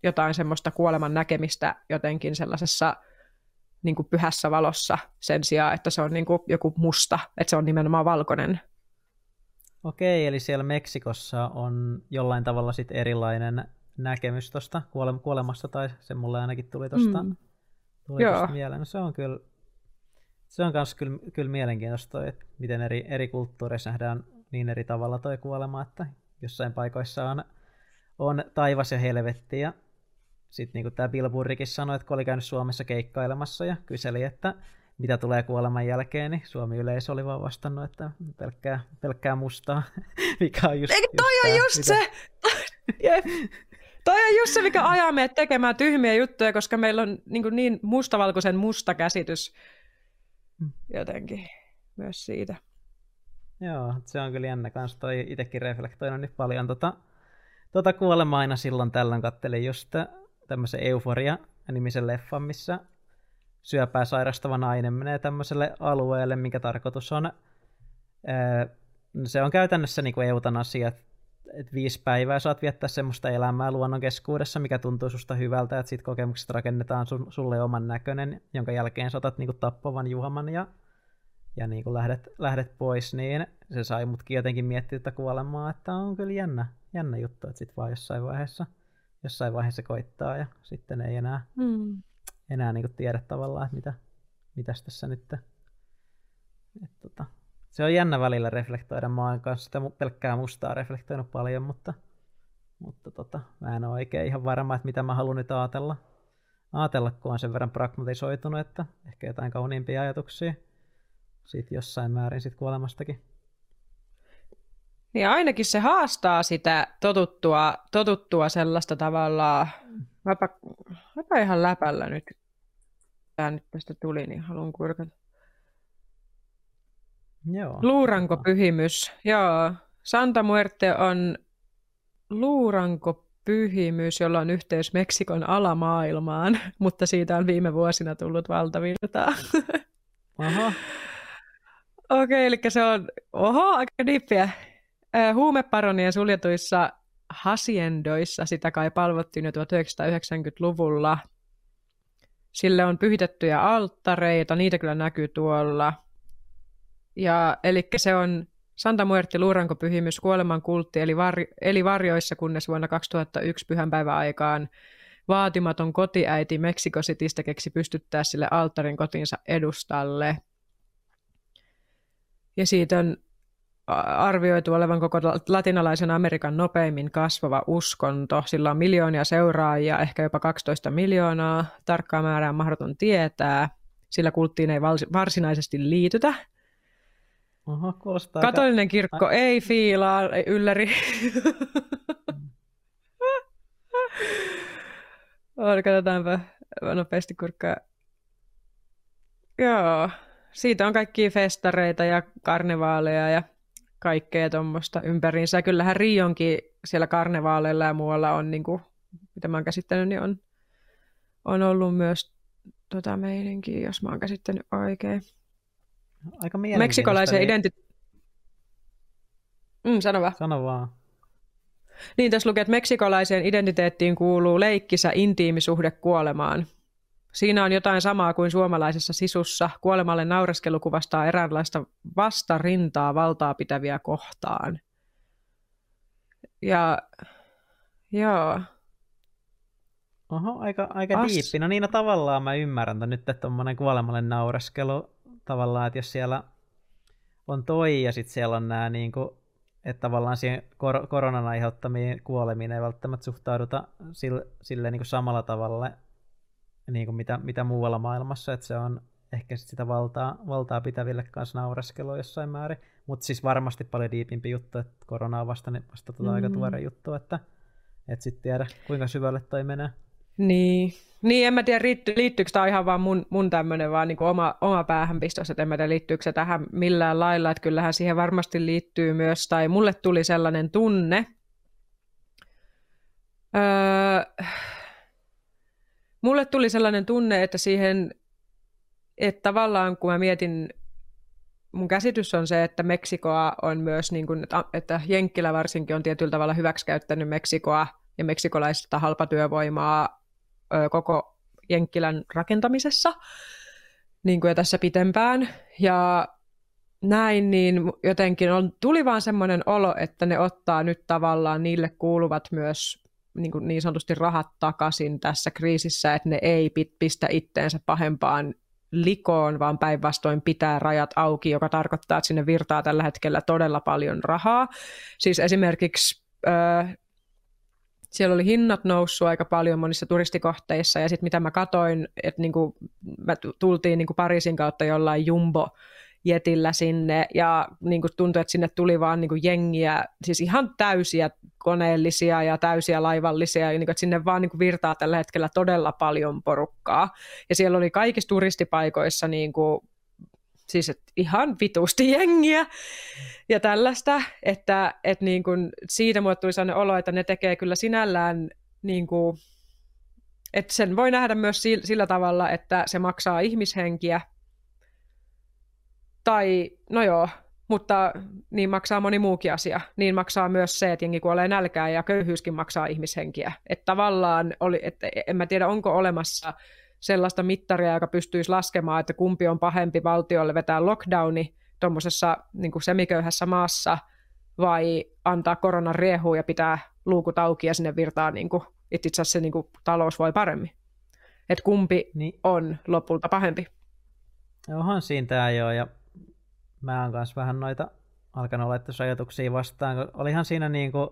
jotain semmoista kuoleman näkemistä jotenkin sellaisessa niin kuin pyhässä valossa sen sijaan, että se on niin kuin joku musta, että se on nimenomaan valkoinen. Okei, eli siellä Meksikossa on jollain tavalla sit erilainen näkemys tuosta kuolemasta, tai se mulle ainakin tuli tuosta mieleen. No se on kyllä mielenkiintoista, että miten eri kulttuureissa nähdään niin eri tavalla toi kuolema, että jossain paikoissa on taivas ja helvetti, ja sitten niin kuin tämä Bill Burrikin sanoi, että kun oli käynyt Suomessa keikkailemassa ja kyseli, että mitä tulee kuoleman jälkeen, niin Suomi yleisö oli vaan vastannut, että pelkkää mustaa, mikä on just... Toi on just se, mikä ajaa meidät tekemään tyhmiä juttuja, koska meillä on niin mustavalkoisen musta käsitys jotenkin myös siitä. Joo, se on kyllä jännä kanssa. Toi itsekin reflektoinut nyt paljon tota kuolemaa aina silloin tällöin. Kattelin just tämmöisen Euforia-nimisen leffan, missä syöpää sairastava nainen menee tämmöiselle alueelle, minkä tarkoitus on... Se on käytännössä niin kuin eutanasia, että 5 päivää saat viettää semmoista elämää luonnon keskuudessa, mikä tuntuu susta hyvältä, että siitä kokemukset rakennetaan sulle oman näköinen, jonka jälkeen saatat niin kuin tappavan juhaman ja niin kuin lähdet pois, niin se sai mutkin jotenkin miettiä tätä kuolemaa, että on kyllä jännä juttu, että sitten vaan jossain vaiheessa koittaa, ja sitten ei enää niin kuin tiedä tavallaan, että mitäs tässä nyt. Se on jännä välillä reflektoida. Mä oon kanssa sitä pelkkää mustaa reflektoinut paljon, mutta mä en ole oikein ihan varma, että mitä mä haluan nyt ajatella, kun on sen verran pragmatisoitunut, että ehkä jotain kauniimpia ajatuksia siitä jossain määrin sit kuolemastakin. Niin ainakin se haastaa sitä totuttua sellaista tavallaan. Mäpä ihan läpällä nyt. Tää nyt tästä tuli, niin haluan kurkata. Joo. Luurankopyhimys. Joo. Santa Muerte on luurankopyhimys, jolla on yhteys Meksikon alamaailmaan, mutta siitä on viime vuosina tullut valtavirtaa. Aha. Okei, eli se on aika dippiä. Huumeparonien suljetuissa haciendoissa sitä kai palvottiin jo 1990-luvulla. Sille on pyhitettyjä alttareita, niitä kyllä näkyy tuolla. Eli se on Santa Muerte luurankopyhimys, kuoleman kultti, eli varjoissa, kunnes vuonna 2001 pyhänpäivän aikaan vaatimaton kotiäiti Mexico Citystä keksi pystyttää sille alttarin kotinsa edustalle. Ja siitä on arvioitu olevan koko latinalaisen Amerikan nopeimmin kasvava uskonto. Sillä on miljoonia seuraajia, ehkä jopa 12 miljoonaa. Tarkkaa määrää on mahdoton tietää. Sillä kulttiin ei varsinaisesti liitytä. Oho, katolinen kirkko ei fiilaa, ei ylläri. Katsotaanpa nopeasti kurkkaa. Joo, siitä on kaikkia festareita ja karnevaaleja ja kaikkea tuommoista ympäriinsä. Kyllähän Rionkin siellä karnevaaleilla ja muualla on, niin kuin, mitä mä oon käsittänyt, niin on ollut myös meininkiä, jos mä oon käsittänyt oikein. Aika meksikolaisen identiteetin... Sano vaan. Niin, tässä lukee, että meksikolaiseen identiteettiin kuuluu leikkisä intiimisuhde kuolemaan. Siinä on jotain samaa kuin suomalaisessa sisussa. Kuolemalle naureskelu kuvastaa eräänlaista vastarintaa valtaa pitäviä kohtaan. Ja... joo... oho, aika diippi. No niin, tavallaan mä ymmärrän nyt, että tommonen kuolemalle naureskelu... Tavallaan, että jos siellä on toi ja sitten siellä on nämä niinku Että tavallaan siihen koronan aiheuttamiin kuolemiin ei välttämättä suhtauduta silleen niin kuin samalla tavalla niin kuin mitä muualla maailmassa, että se on ehkä sit sitä valtaa pitäville kanssa naureskelua jossain määrin, mutta siis varmasti paljon diipimpi juttu, että korona on vasta aika tuore juttu, että sitten tiedä kuinka syvälle toi menee. Niin, en mä tiedä, liittyykö tämä ihan vaan mun tämmöinen vaan niin kuin oma päähänpistos, että en mä tiedä, liittyykö se tähän millään lailla, että kyllähän siihen varmasti liittyy myös, tai mulle tuli sellainen tunne, että siihen, että tavallaan kun mä mietin, mun käsitys on se, että Meksikoa on myös, niin kuin, että Jenkkilä varsinkin on tietyllä tavalla hyväksikäyttänyt Meksikoa ja meksikolaista halpatyövoimaa koko Jenkkilän rakentamisessa niin kuin jo tässä pitempään. Ja näin, niin jotenkin tuli vaan semmoinen olo, että ne ottaa nyt tavallaan niille kuuluvat myös niin sanotusti rahat takaisin tässä kriisissä, että ne ei pistä itteensä pahempaan likoon, vaan päinvastoin pitää rajat auki, joka tarkoittaa, että sinne virtaa tällä hetkellä todella paljon rahaa. Siis esimerkiksi siellä oli hinnat noussut aika paljon monissa turistikohteissa, ja sitten mitä mä katsoin, että niinku, mä tultiin niinku Pariisin kautta jollain jumbo-jetillä sinne, ja niinku tuntui, että sinne tuli vaan niinku jengiä, siis ihan täysiä koneellisia ja täysiä laivallisia, ja niinku, että sinne vaan niinku virtaa tällä hetkellä todella paljon porukkaa. Ja siellä oli kaikissa turistipaikoissa niinku, siis ihan vitusti jengiä ja tällaista, että niin kuin siitä mulle tuli sellainen olo, että ne tekee kyllä sinällään, niin kuin, että sen voi nähdä myös sillä tavalla, että se maksaa ihmishenkiä, tai no joo, mutta niin maksaa moni muukin asia, niin maksaa myös se, että jengi kuolee nälkään ja köyhyyskin maksaa ihmishenkiä, että tavallaan, että en mä tiedä onko olemassa sellaista mittaria, joka pystyisi laskemaan, että kumpi on pahempi valtiolle vetää lockdowni tuommoisessa niin kuin semiköyhässä maassa vai antaa koronan riehua ja pitää luukut auki ja sinne virtaa, niin kuin, että itse asiassa se niin kuin, talous voi paremmin. Että kumpi on lopulta pahempi. Onhan siinä tämä joo, ja mä oon kanssa vähän noita alkanut laittaa ajatuksia vastaan, kun olihan siinä niin kuin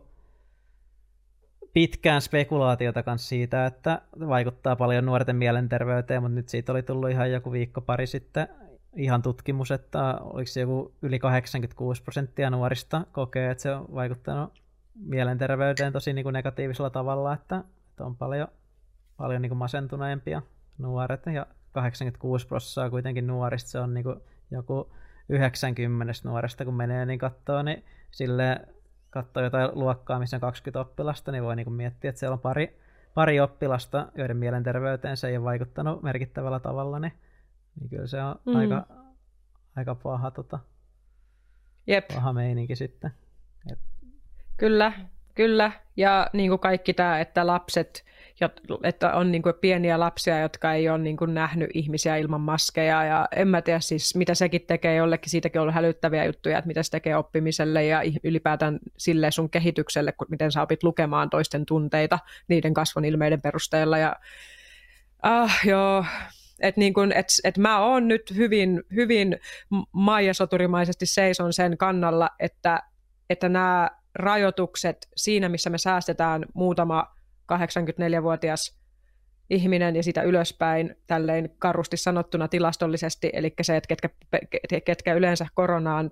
pitkään spekulaatiota kanssa siitä, että vaikuttaa paljon nuorten mielenterveyteen, mutta nyt siitä oli tullut ihan joku viikko pari sitten ihan tutkimus, että oliko se joku yli 86% nuorista kokee, että se on vaikuttanut mielenterveyteen tosi niin kuin negatiivisella tavalla, että on paljon niin kuin masentuneempia nuoret ja 86% kuitenkin nuorista, se on niin kuin joku 90 nuoresta, kun menee niin kattoo, niin silleen katsoo jotain luokkaa, missä on 20 oppilasta, niin voi niinku miettiä, että siellä on pari oppilasta, joiden mielenterveyteen se ei ole vaikuttanut merkittävällä tavalla, niin kyllä se on aika paha, paha meininki sitten. Kyllä. Ja niin kuin kaikki tämä, että lapset, että on niin kuin pieniä lapsia, jotka ei ole niin kuin nähnyt ihmisiä ilman maskeja, ja en mä tiedä siis, mitä sekin tekee jollekin, siitäkin on ollut hälyttäviä juttuja, että mitä se tekee oppimiselle ja ylipäätään sille sun kehitykselle, miten sä opit lukemaan toisten tunteita niiden kasvon ilmeiden perusteella. Ja joo, että niin kuin, et mä oon nyt hyvin maijasoturimaisesti seison sen kannalla, että nämä rajoitukset siinä, missä me säästetään muutama 84-vuotias ihminen ja sitä ylöspäin tälleen karusti sanottuna tilastollisesti, eli se, että ketkä yleensä koronaan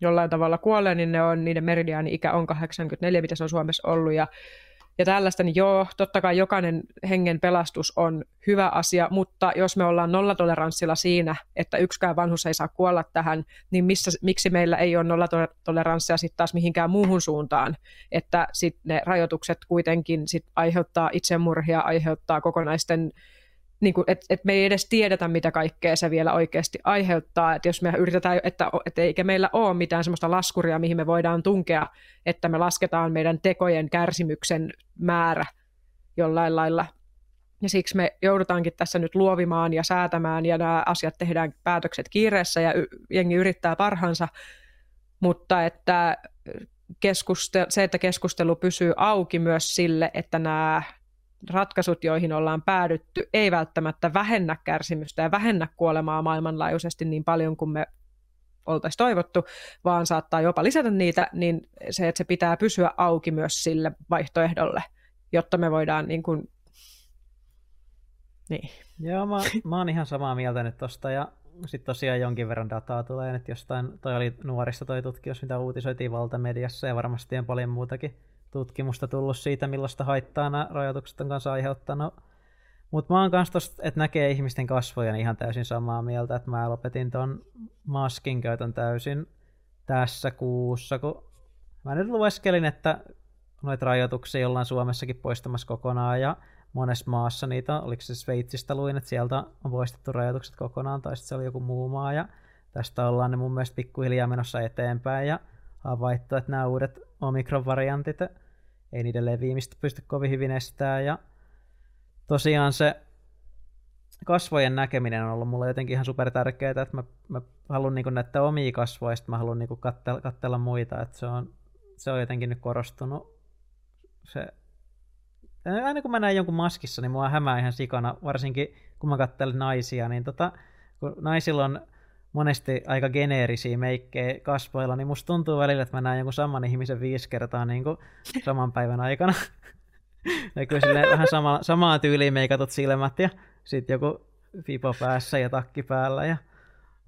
jollain tavalla kuolee, niin ne on, niiden meridiaani-ikä on 84, mitä se on Suomessa ollut, ja tällaista, niin joo, totta kai jokainen hengen pelastus on hyvä asia, mutta jos me ollaan nollatoleranssilla siinä, että yksikään vanhus ei saa kuolla tähän, niin miksi meillä ei ole nollatoleranssia sitten taas mihinkään muuhun suuntaan, että sitten ne rajoitukset kuitenkin sit aiheuttaa itsemurhia, aiheuttaa kokonaisten, niin että me ei edes tiedetä, mitä kaikkea se vielä oikeasti aiheuttaa, että jos me yritetään, että eikä meillä ole mitään sellaista laskuria, mihin me voidaan tunkea, että me lasketaan meidän tekojen kärsimyksen määrä jollain lailla. Ja siksi me joudutaankin tässä nyt luovimaan ja säätämään, ja nämä asiat tehdään päätökset kiireessä, ja jengi yrittää parhaansa, mutta että keskustelu pysyy auki myös sille, että nämä ratkaisut, joihin ollaan päädytty, ei välttämättä vähennä kärsimystä ja vähennä kuolemaa maailmanlaajuisesti niin paljon kuin me oltaisiin toivottu, vaan saattaa jopa lisätä niitä, niin se, että se pitää pysyä auki myös sille vaihtoehdolle, jotta me voidaan niin kuin... Niin. Joo, mä oon ihan samaa mieltä nyt tosta, ja sitten tosiaan jonkin verran dataa tulee nyt jostain, toi oli nuorista toi tutkimus, mitä uutisoitiin valtamediassa, ja varmasti on paljon muutakin tutkimusta tullut siitä, millaista haittaa nämä rajoitukset on kanssa aiheuttanut. Mutta mä oon kans tosta, että näkee ihmisten kasvoja, niin ihan täysin samaa mieltä, että mä lopetin ton maskin käytön täysin tässä kuussa, kun mä nyt lueskelin, että noita rajoituksia ollaan Suomessakin poistamassa kokonaan, ja monessa maassa niitä, oliko se Sveitsistä luin, että sieltä on poistettu rajoitukset kokonaan, tai sitten se oli joku muu maa, ja tästä ollaan ne mun mielestä pikkuhiljaa menossa eteenpäin, ja havaittu, että nämä uudet omikron-variantit, ei niiden leviämistä pysty kovin hyvin estämään, ja tosiaan se kasvojen näkeminen on ollut mulle jotenkin ihan super tärkeää, että mä haluan niinku näyttää omia kasvoja, ja sitten mä haluan niinku katsella muita, että se on jotenkin nyt korostunut. Aina kun mä näen jonkun maskissa, niin mua hämää ihan sikana, varsinkin kun mä katselen naisia, niin kun naisilla on monesti aika geneerisiä meikkejä kasvoilla, niin musta tuntuu välillä, että mä näen jonkun saman ihmisen 5 kertaa niin kuin saman päivän aikana. Ja kyllä silleen vähän samaan tyyliin meikatut silmät ja sitten joku pipo päässä ja takki päällä ja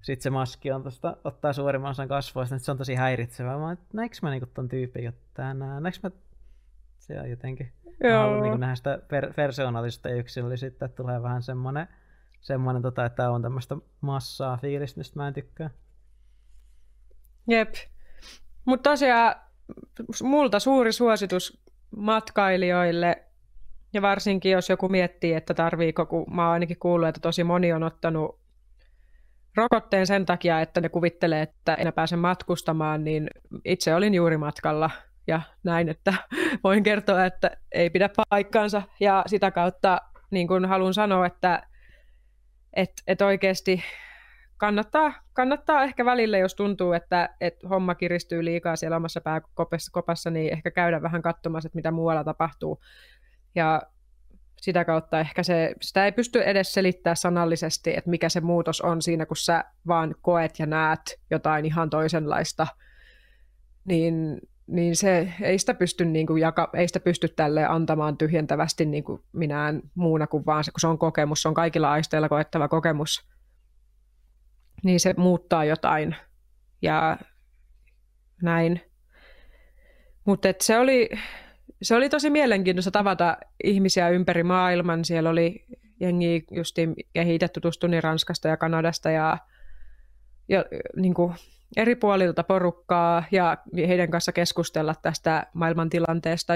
sitten se maski on tosta, ottaa suurimman osan kasvoista, että se on tosi häiritsevää. Mä että näinkö mä niinku ton tyypin tänään, näinkö mä... Se on jotenkin, mä haluan niinku nähdä sitä persoonallisuutta ja yksilöllisyyttä, että tulee vähän semmoinen että tää on tämmöistä massaa fiilistä, mistä mä en tykkää. Jep, mutta tosiaan multa suuri suositus matkailijoille, ja varsinkin jos joku miettii, että tarviiko, kun mä oon ainakin kuullut, että tosi moni on ottanut rokotteen sen takia, että ne kuvittelee, että enää pääse matkustamaan, niin itse olin juuri matkalla ja näin, että voin kertoa, että ei pidä paikkaansa, ja sitä kautta niin kuin haluan sanoa, että oikeasti kannattaa ehkä välillä, jos tuntuu, että homma kiristyy liikaa siellä omassa pääkopassa, niin ehkä käydä vähän katsomassa, että mitä muualla tapahtuu. Ja sitä kautta ehkä sitä ei pysty edes selittämään sanallisesti, että mikä se muutos on siinä, kun sä vaan koet ja näet jotain ihan toisenlaista. Niin se ei sitä pysty, niin kuin ei sitä pysty tälleen antamaan tyhjentävästi niin kuin minään muuna kuin vaan se, kun se on kokemus. Se on kaikilla aisteilla koettava kokemus. Niin se muuttaa jotain ja näin. Mutta se oli tosi mielenkiintoista tavata ihmisiä ympäri maailman. Siellä oli jengi justiin tutustunut niin Ranskasta ja Kanadasta ja niin kuin eri puolilta porukkaa ja heidän kanssa keskustella tästä maailmantilanteesta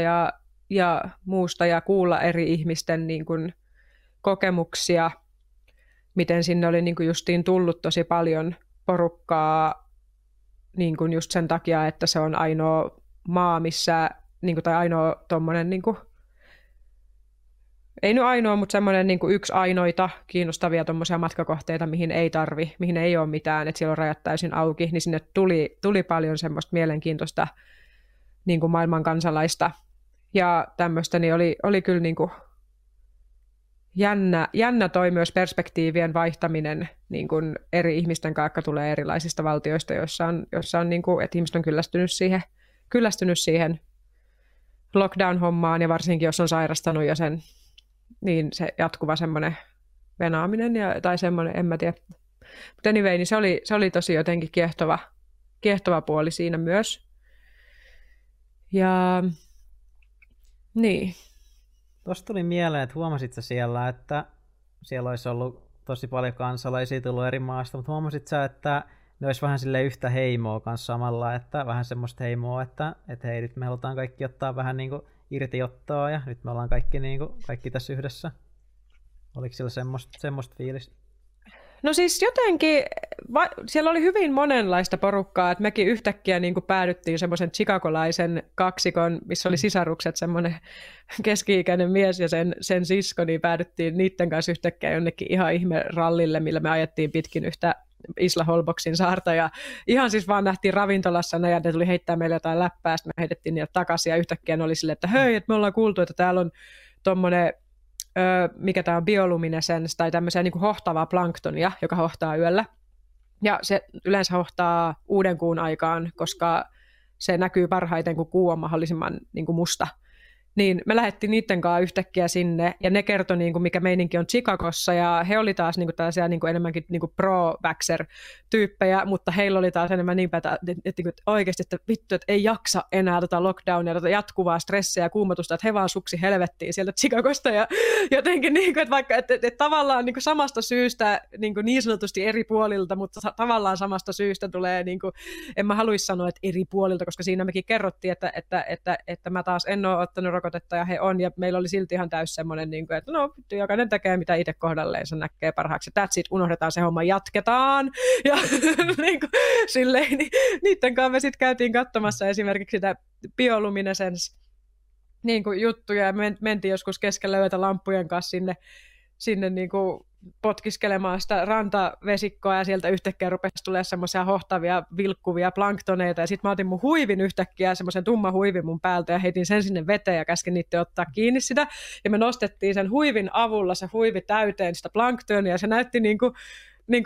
ja muusta ja kuulla eri ihmisten niin kuin kokemuksia. Miten sinne oli niin kuin justiin tullut tosi paljon porukkaa niin kuin just sen takia, että se on ainoa maa, missä, niin kuin, tai ainoa tommonen, niin kuin, ei nyt ainoa, mutta semmoinen niin kuin yksi ainoita kiinnostavia tommoisia matkakohteita, mihin ei ole mitään, että siellä on rajat täysin auki, niin sinne tuli paljon semmoista mielenkiintoista niin kuin maailmankansalaista ja tämmöistä, niin oli kyllä niin kuin, jännä toi myös perspektiivien vaihtaminen niin kun eri ihmisten kanssa tulee erilaisista valtioista, joissa on niin kun, että ihmiset on kyllästynyt siihen lockdown-hommaan ja varsinkin jos on sairastanut ja sen, niin se jatkuva semmoinen venaaminen tai semmoinen, en mä tiedä. Mutta anyway, niin se oli tosi jotenkin kiehtova puoli siinä myös. Ja niin. Tuosta tuli mieleen, että huomasitko siellä, että siellä olisi ollut tosi paljon kansalaisia tullut eri maasta, mutta huomasitko sä, että ne olisi vähän silleen yhtä heimoa kanssa samalla, että vähän semmoista heimoa, että hei, nyt me halutaan kaikki ottaa vähän niin kuin irtiottoa ja nyt me ollaan kaikki, niin kuin, kaikki tässä yhdessä. Oliko siellä semmoista fiilistä? No siis jotenkin, siellä oli hyvin monenlaista porukkaa, että mekin yhtäkkiä niin kuin päädyttiin semmoisen chicagolaisen kaksikon, missä oli sisarukset, semmoinen keski-ikäinen mies ja sen sisko, niin päädyttiin niiden kanssa yhtäkkiä jonnekin ihan ihme rallille, millä me ajettiin pitkin yhtä Isla Holboxin saarta ja ihan siis vaan nähtiin ravintolassa ja ne tuli heittää meille jotain läppää, sitten me heitettiin niitä takaisin ja yhtäkkiä ne oli silleen, että hei, että me ollaan kuultu, että täällä on tommoinen mikä tämä on bioluminesens tai tämmöisiä niin kuin hohtavaa planktonia, joka hohtaa yöllä. Ja se yleensä hohtaa uuden kuun aikaan, koska se näkyy parhaiten, kun kuu on mahdollisimman niin kuin musta. Niin me lähdettiin niiden kanssa yhtäkkiä sinne, ja ne kertoi, niin kuin, mikä meininki on Chicagossa, ja he oli taas niin kuin, tällaisia niin kuin, enemmänkin niin kuin pro-vaxxer-tyyppejä, mutta heillä oli taas enemmän niin päätä, että oikeasti, että vittu, että ei jaksa enää tätä lockdownia, tätä jatkuvaa stressiä ja kuumotusta, että he vaan suksi helvettiin sieltä Chicagosta, ja jotenkin, niin kuin, että vaikka että tavallaan niin kuin samasta syystä niin sanotusti eri puolilta, mutta tavallaan samasta syystä tulee, niin kuin, en mä haluaisi sanoa, että eri puolilta, koska siinä mekin kerrottiin, että mä taas en ole ottanut rokotetta ja he on, ja meillä oli silti ihan täys semmoinen, että no, jokainen tekee mitä itse kohdalleensa näkee parhaaksi, that's it, unohdetaan se homma, jatketaan, ja silleen, niiden kanssa me sitten käytiin katsomassa esimerkiksi sitä bioluminescence juttuja, ja mentiin joskus keskellä yötä lamppujen kanssa sinne niinku potkiskelemaan sitä rantavesikkoa, ja sieltä yhtäkkiä rupesi tulemaan semmoisia hohtavia, vilkkuvia planktoneita, ja sitten mä otin mun huivin yhtäkkiä, semmoisen tumman huivin mun päältä, ja heitin sen sinne veteen, ja käskin niiden ottaa kiinni sitä, ja me nostettiin sen huivin avulla, se huivi täyteen sitä planktonia, ja se näytti niin kuin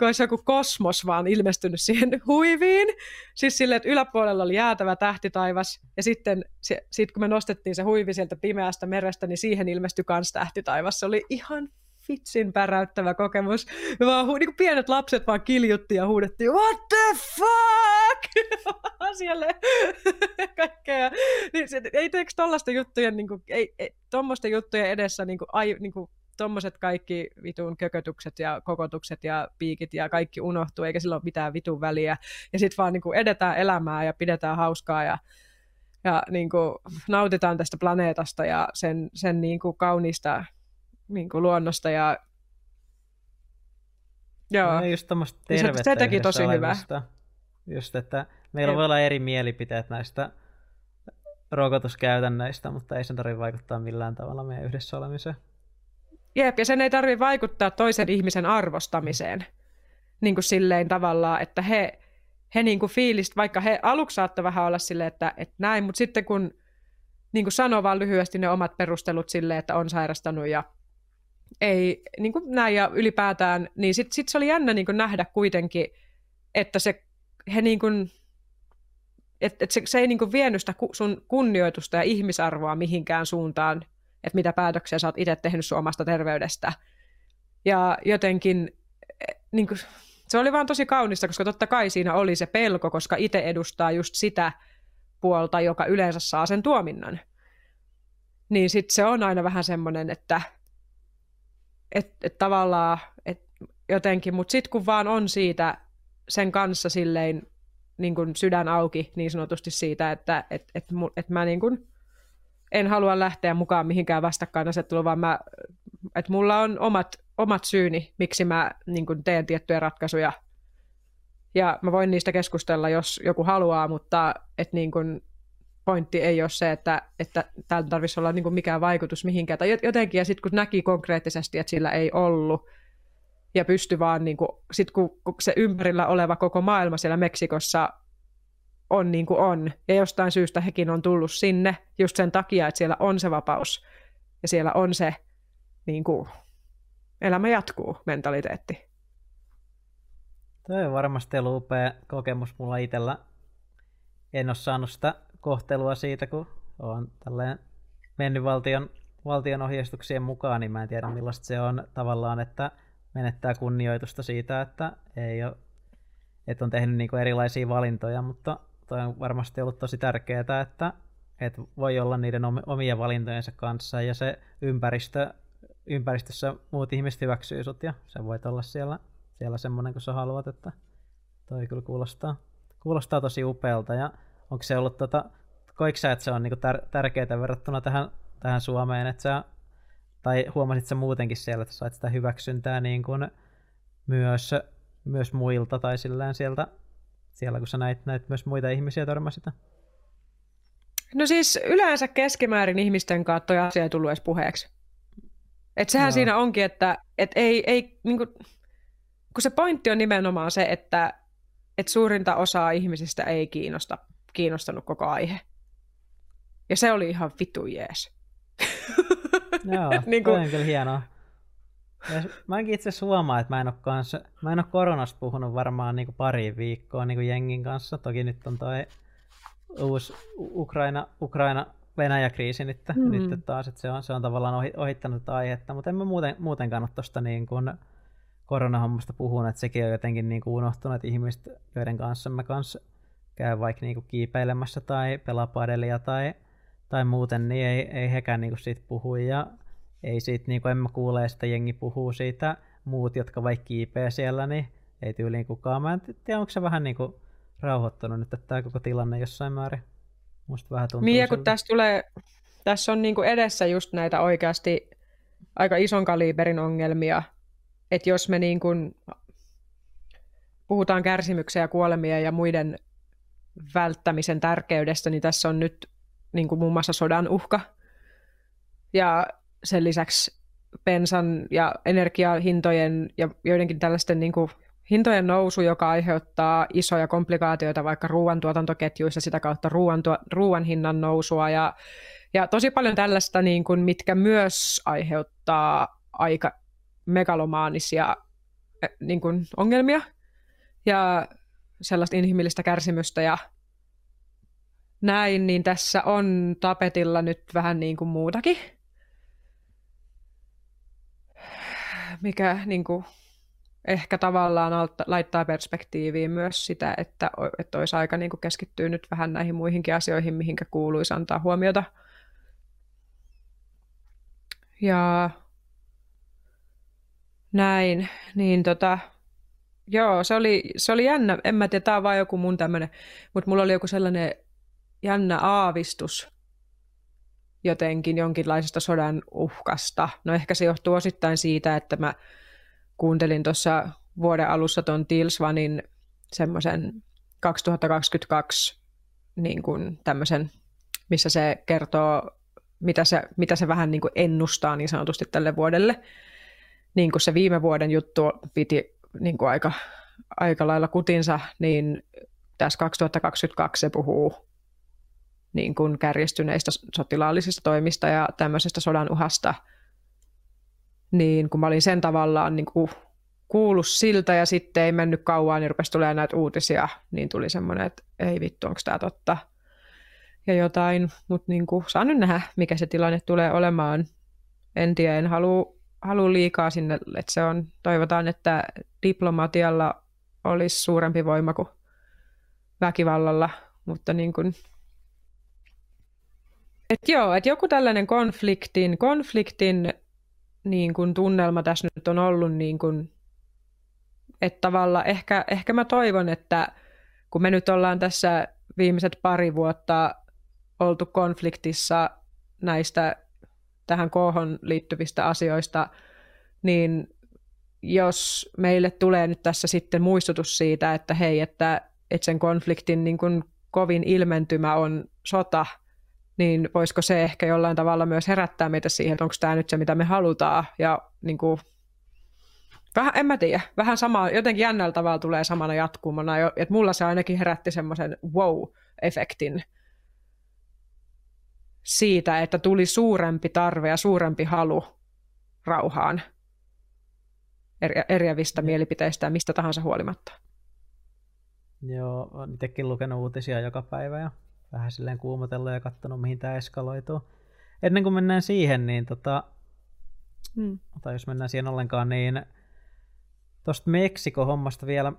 olisi joku kosmos vaan ilmestynyt siihen huiviin. Siis silleen, että yläpuolella oli jäätävä tähtitaivas, ja sitten kun me nostettiin se huivi sieltä pimeästä merestä, niin siihen ilmestyi kans tähtitaivas. Se oli ihan vitsin päräyttävä kokemus. Me vaan niin pienet lapset vaan kiljutti ja huudettiin, what the fuck? Siellä kaikkea. Niin, ei teekö tollaista juttuja, niin kuin, ei, tommoisten juttujen edessä tommoset kaikki vitun kökötykset ja kokotukset ja piikit ja kaikki unohtuu, eikä sillä ole mitään vitun väliä. Ja sit vaan niin kuin edetään elämää ja pidetään hauskaa ja niin kuin nautitaan tästä planeetasta ja sen niin kuin kaunista luonnosta ja joo. No, just tämmöistä tervettä se teki tosi hyvää. Just, että meillä voi olla eri mielipiteet näistä rokotuskäytännöistä, mutta ei sen tarvitse vaikuttaa millään tavalla meidän yhdessä olemiseen. Jep, ja sen ei tarvitse vaikuttaa toisen ihmisen arvostamiseen. Niin kuin silleen tavallaan, että he niin kuin fiilist, vaikka he aluksi saattoi vähän olla silleen, että näin, mutta sitten kun niin kuin sanoo vaan lyhyesti ne omat perustelut silleen, että on sairastanut ja ei, niin kuin näin ja ylipäätään, niin sit se oli jännä niin kuin nähdä kuitenkin, että se ei niin kuin vienyt sitä sun kunnioitusta ja ihmisarvoa mihinkään suuntaan, että mitä päätöksiä sä oot itse tehnyt sun omasta terveydestä. Ja jotenkin niin kuin, se oli vaan tosi kaunista, koska totta kai siinä oli se pelko, koska itse edustaa just sitä puolta, joka yleensä saa sen tuominnan. Niin sitten se on aina vähän semmoinen, että tavallaan jotenkin, mutta sitten kun vaan on siitä sen kanssa silleen niin kuin sydän auki niin sanotusti siitä, että mä niin kuin en halua lähteä mukaan mihinkään vastakkainasetteluun, vaan että mulla on omat syyni, miksi mä niin kuin teen tiettyjä ratkaisuja. Ja mä voin niistä keskustella, jos joku haluaa, mutta et niin kuin pointti ei ole se, että täällä tarvitsisi olla niin kuin mikään vaikutus mihinkään. Tai jotenkin, ja sitten kun näki konkreettisesti, että sillä ei ollut, ja pystyi vaan, niin kuin, sit kun se ympärillä oleva koko maailma siellä Meksikossa on niin kuin on, ja jostain syystä hekin on tullut sinne just sen takia, että siellä on se vapaus, ja siellä on se niin kuin, elämä jatkuu -mentaliteetti. Toi on varmasti ollut upea kokemus mulla itsellä. En ole saanut sitä kohtelua siitä, kun olen tälleen mennyt valtion ohjeistuksien mukaan, niin mä en tiedä millaista se on tavallaan, että menettää kunnioitusta siitä, että ei ole, että on tehnyt niin kuin erilaisia valintoja, mutta toi on varmasti ollut tosi tärkeää, että voi olla niiden omien valintojensa kanssa ja se ympäristössä muut ihmiset hyväksyy sut ja sä voit olla siellä semmoinen kuin sä haluat, että toi kyllä kuulostaa tosi upealta. Ja onko se ollut koitko sä, että se on niinku tärkeää verrattuna tähän Suomeen, että sä, tai huomasit sä muutenkin siellä, että sait sitä hyväksyntää niin kuin myös muilta tai sillään siellä kun sä näit myös muita ihmisiä, törmäsit sitä? No siis yleensä keskimäärin ihmisten kanssa toi asia ei tullut edes puheeksi. Et sehän siinä onkin, että ei niinku, kun se pointti on nimenomaan se, että suurinta osaa ihmisistä ei kiinnostanut koko aihe. Ja se oli ihan vitu jees. Joo, niin kuin, on kyllä hienoa. Mäkin itse asiassa huomaan, että mä en ole koronasta puhunut varmaan niin pari viikkoa niin jengin kanssa. Toki nyt on toi uusi Ukraina-Venäjä-kriisi nyt taas, että se on tavallaan ohittanut tätä aihetta. Mutta en mä muutenkaan ole tuosta niin koronahommasta puhunut, että sekin on jotenkin niin unohtunut, että ihmiset, joiden kanssa mä käyn vaikka niin kiipeilemässä tai pelaa padelia tai muuten, niin ei hekään niin siitä puhu. Ja ei siitä, niin kuin en mä kuule, että jengi puhuu siitä, muut, jotka vaikka kiipeä siellä, niin ei tyyliin kukaan. Mä en tiedä, onko se vähän niin kuin rauhoittunut nyt, että tämä koko tilanne jossain määrin. Musta vähän tuntuu niin, kun tässä on niin kuin edessä just näitä oikeasti aika ison kaliberin ongelmia. Että jos me niin kuin puhutaan kärsimyksiä, kuolemia ja muiden välttämisen tärkeydestä, niin tässä on nyt niin kuin muun muassa sodan uhka. Ja sen lisäksi bensan ja energiahintojen ja joidenkin tällaisten niin kuin hintojen nousu, joka aiheuttaa isoja komplikaatioita vaikka ruoantuotantoketjuissa, sitä kautta ruoan hinnan nousua ja tosi paljon tällaista, niin kuin, mitkä myös aiheuttaa aika megalomaanisia niin kuin ongelmia ja sellaista inhimillistä kärsimystä ja näin, niin tässä on tapetilla nyt vähän niin kuin muutakin. Mikä niin kuin ehkä tavallaan laittaa perspektiiviin myös sitä, että olisi aika niin kuin keskittyä nyt vähän näihin muihinkin asioihin, mihinkä kuuluisi antaa huomiota. Ja näin, niin joo, se oli jännä. En mä tiedä, tää on vaan joku mun tämmönen, mutta mulla oli joku sellainen jännä aavistus jotenkin jonkinlaisesta sodan uhkasta. No ehkä se johtuu osittain siitä, että mä kuuntelin tuossa vuoden alussa ton Tilsvanin semmoisen 2022 niin kuin tämmöisen, missä se kertoo, mitä se vähän niin kuin ennustaa niin sanotusti tälle vuodelle. Niin kuin se viime vuoden juttu piti niin kuin aika lailla kutinsa, niin tässä 2022 se puhuu niin kuin kärjistyneistä sotilaallisista toimista ja tämmöisestä sodan uhasta, niin kun mä olin sen tavallaan niin kuin kuullut siltä ja sitten ei mennyt kauan, niin rupesi tulemaan näitä uutisia, niin tuli semmoinen, että ei vittu, onko tämä totta ja jotain, mutta niin saa nyt nähdä, mikä se tilanne tulee olemaan. En tiedä, en halua liikaa sinne, että se on, toivotaan, että diplomatialla olisi suurempi voima kuin väkivallalla, mutta niin kuin että joku tällainen konfliktin niin kuin tunnelma tässä nyt on ollut, niin kuin, että tavallaan ehkä mä toivon, että kun me nyt ollaan tässä viimeiset pari vuotta oltu konfliktissa näistä tähän kohon liittyvistä asioista, niin jos meille tulee nyt tässä sitten muistutus siitä, että hei, että sen konfliktin niin kuin kovin ilmentymä on sota, niin voisiko se ehkä jollain tavalla myös herättää meitä siihen, että onko tämä nyt se, mitä me halutaan. Ja niin kuin, vähän, en mä tiedä, vähän samaa, jotenkin jännällä tavalla tulee samana jatkumana, että mulla se ainakin herätti semmoisen wow-efektin siitä, että tuli suurempi tarve ja suurempi halu rauhaan eriävistä mielipiteistä ja mistä tahansa huolimatta. Joo, olen itsekin lukenut uutisia joka päivä ja vähän silleen kuumotellut ja katsonut, mihin tämä eskaloituu. Ennen kuin mennään siihen, niin tai jos mennään siihen ollenkaan, niin tuosta Meksiko-hommasta vielä,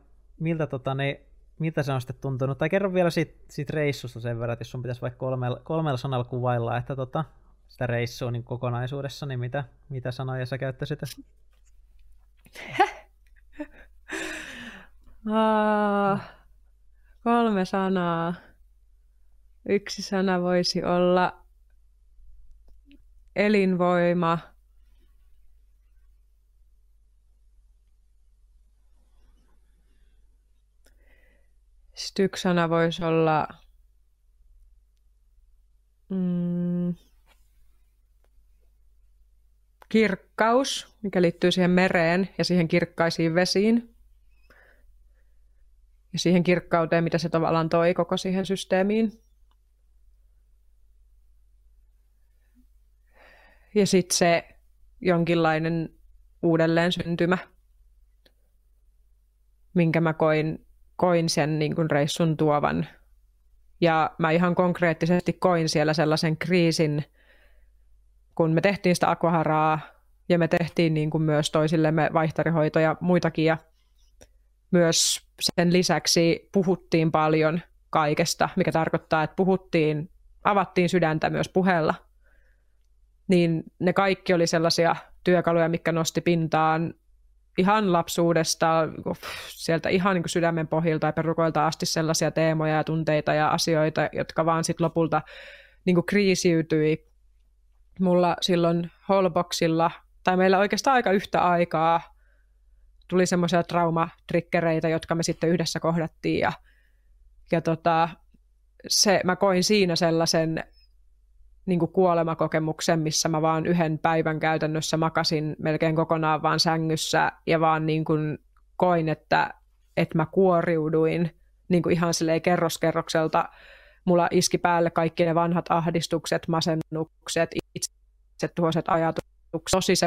miltä se on sitten tuntunut? Tai kerro vielä siitä reissusta sen verran, että jos sun pitäisi vaikka kolmella sanalla kuvailla, että sitä reissua niin kokonaisuudessa, niin mitä sanoja sä käyttäisit? Kolme sanaa. Yksi sana voisi olla elinvoima. Sitten yksi sana voisi olla kirkkaus, mikä liittyy siihen mereen ja siihen kirkkaisiin vesiin. Ja siihen kirkkauteen, mitä se tavallaan toi koko siihen systeemiin. Ja sitten se jonkinlainen uudelleen syntymä, minkä mä koin sen niin kuin reissun tuovan. Ja mä ihan konkreettisesti koin siellä sellaisen kriisin, kun me tehtiin sitä Aquaharaa ja me tehtiin niin kuin myös toisillemme vaihtarihoitoja ja muitakin. Ja myös sen lisäksi puhuttiin paljon kaikesta, mikä tarkoittaa, että avattiin sydäntä myös puheella. Niin ne kaikki oli sellaisia työkaluja, mitkä nosti pintaan ihan lapsuudesta, sieltä ihan niin kuin sydämen pohjilta ja perukoilta asti sellaisia teemoja ja tunteita ja asioita, jotka vaan sitten lopulta niin kuin kriisiytyi. Mulla silloin Holboxilla, tai meillä oikeastaan aika yhtä aikaa, tuli semmoisia traumatrikkereitä, jotka me sitten yhdessä kohdattiin. Mä koin siinä sellaisen niin kuin kuolemakokemuksen, missä mä vaan yhden päivän käytännössä makasin melkein kokonaan vaan sängyssä ja vaan niin kuin koin, että mä kuoriuduin niin kuin ihan silleen kerroskerrokselta. Mulla iski päälle kaikki ne vanhat ahdistukset, masennukset, itsetuhoiset ajatukset, tosi se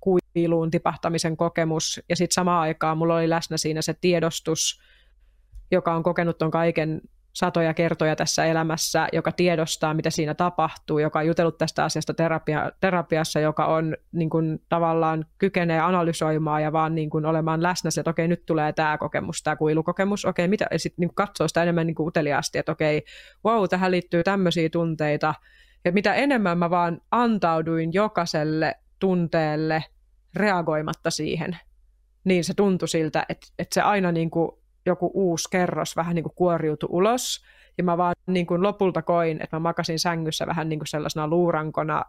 kuiluun tipahtamisen kokemus. Ja sitten samaan aikaan mulla oli läsnä siinä se tiedostus, joka on kokenut ton kaiken satoja kertoja tässä elämässä, joka tiedostaa, mitä siinä tapahtuu, joka on jutellut tästä asiasta terapiassa, joka on niin kuin, tavallaan kykenee analysoimaan ja vaan niin kuin, olemaan läsnä, että okei, nyt tulee tämä kokemus, tämä kuilukokemus, okei, mitä, ja sitten niin katsoo sitä enemmän niin kuin uteliaasti, että okei, wow, tähän liittyy tämmöisiä tunteita, ja mitä enemmän mä vaan antauduin jokaiselle tunteelle reagoimatta siihen, niin se tuntui siltä, että se aina niin kuin, joku uusi kerros vähän niin kuin kuoriutui ulos, ja mä vaan niin kuin lopulta koin, että mä makasin sängyssä vähän niin kuin sellaisena luurankona,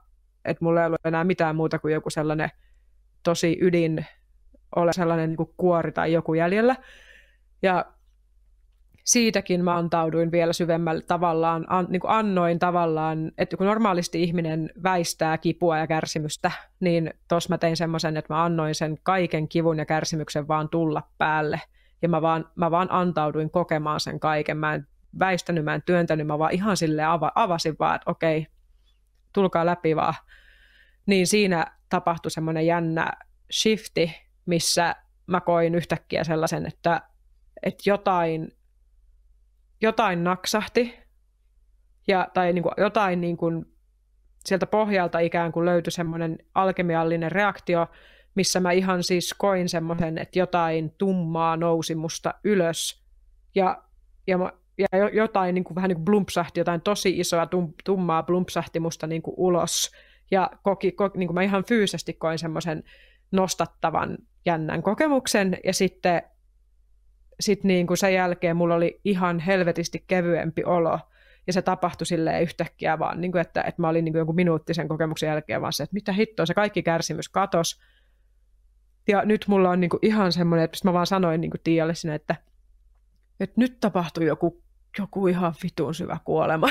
että mulla ei ollut enää mitään muuta kuin joku sellainen tosi sellainen niin kuin kuori tai joku jäljellä. Ja siitäkin mä antauduin vielä syvemmälle tavallaan, niin kuin annoin tavallaan, että kun normaalisti ihminen väistää kipua ja kärsimystä, niin tossa mä tein semmoisen, että mä annoin sen kaiken kivun ja kärsimyksen vaan tulla päälle. Ja mä vaan antauduin kokemaan sen kaiken. Mä en väistänyt, mä en työntänyt, mä vaan ihan silleen avasin vaan, että okei, tulkaa läpi vaan. Niin siinä tapahtui semmoinen jännä shifti, missä mä koin yhtäkkiä sellaisen, että jotain naksahti. Tai niin kuin jotain niin kuin sieltä pohjalta ikään kuin löytyi semmoinen alkemiallinen reaktio, missä mä ihan siis koin semmoisen, että jotain tummaa nousi musta ylös ja jotain niin kuin, vähän niin kuin blumpsahti, jotain tosi isoa tummaa blumpsahti musta niin kuin ulos. Ja niin kuin mä ihan fyysisesti koin semmoisen nostattavan jännän kokemuksen ja sitten niin kuin sen jälkeen mulla oli ihan helvetisti kevyempi olo. Ja se tapahtui silleen yhtäkkiä vaan, niin kuin, että mä olin niin kuin jonkun minuuttisen kokemuksen jälkeen vaan se, että mitä hittoa, se kaikki kärsimys katosi. Ja nyt mulla on niinku ihan semmoinen, että mä vaan sanoin niinku Tiialle sinne, että nyt tapahtui joku ihan vitun syvä kuolema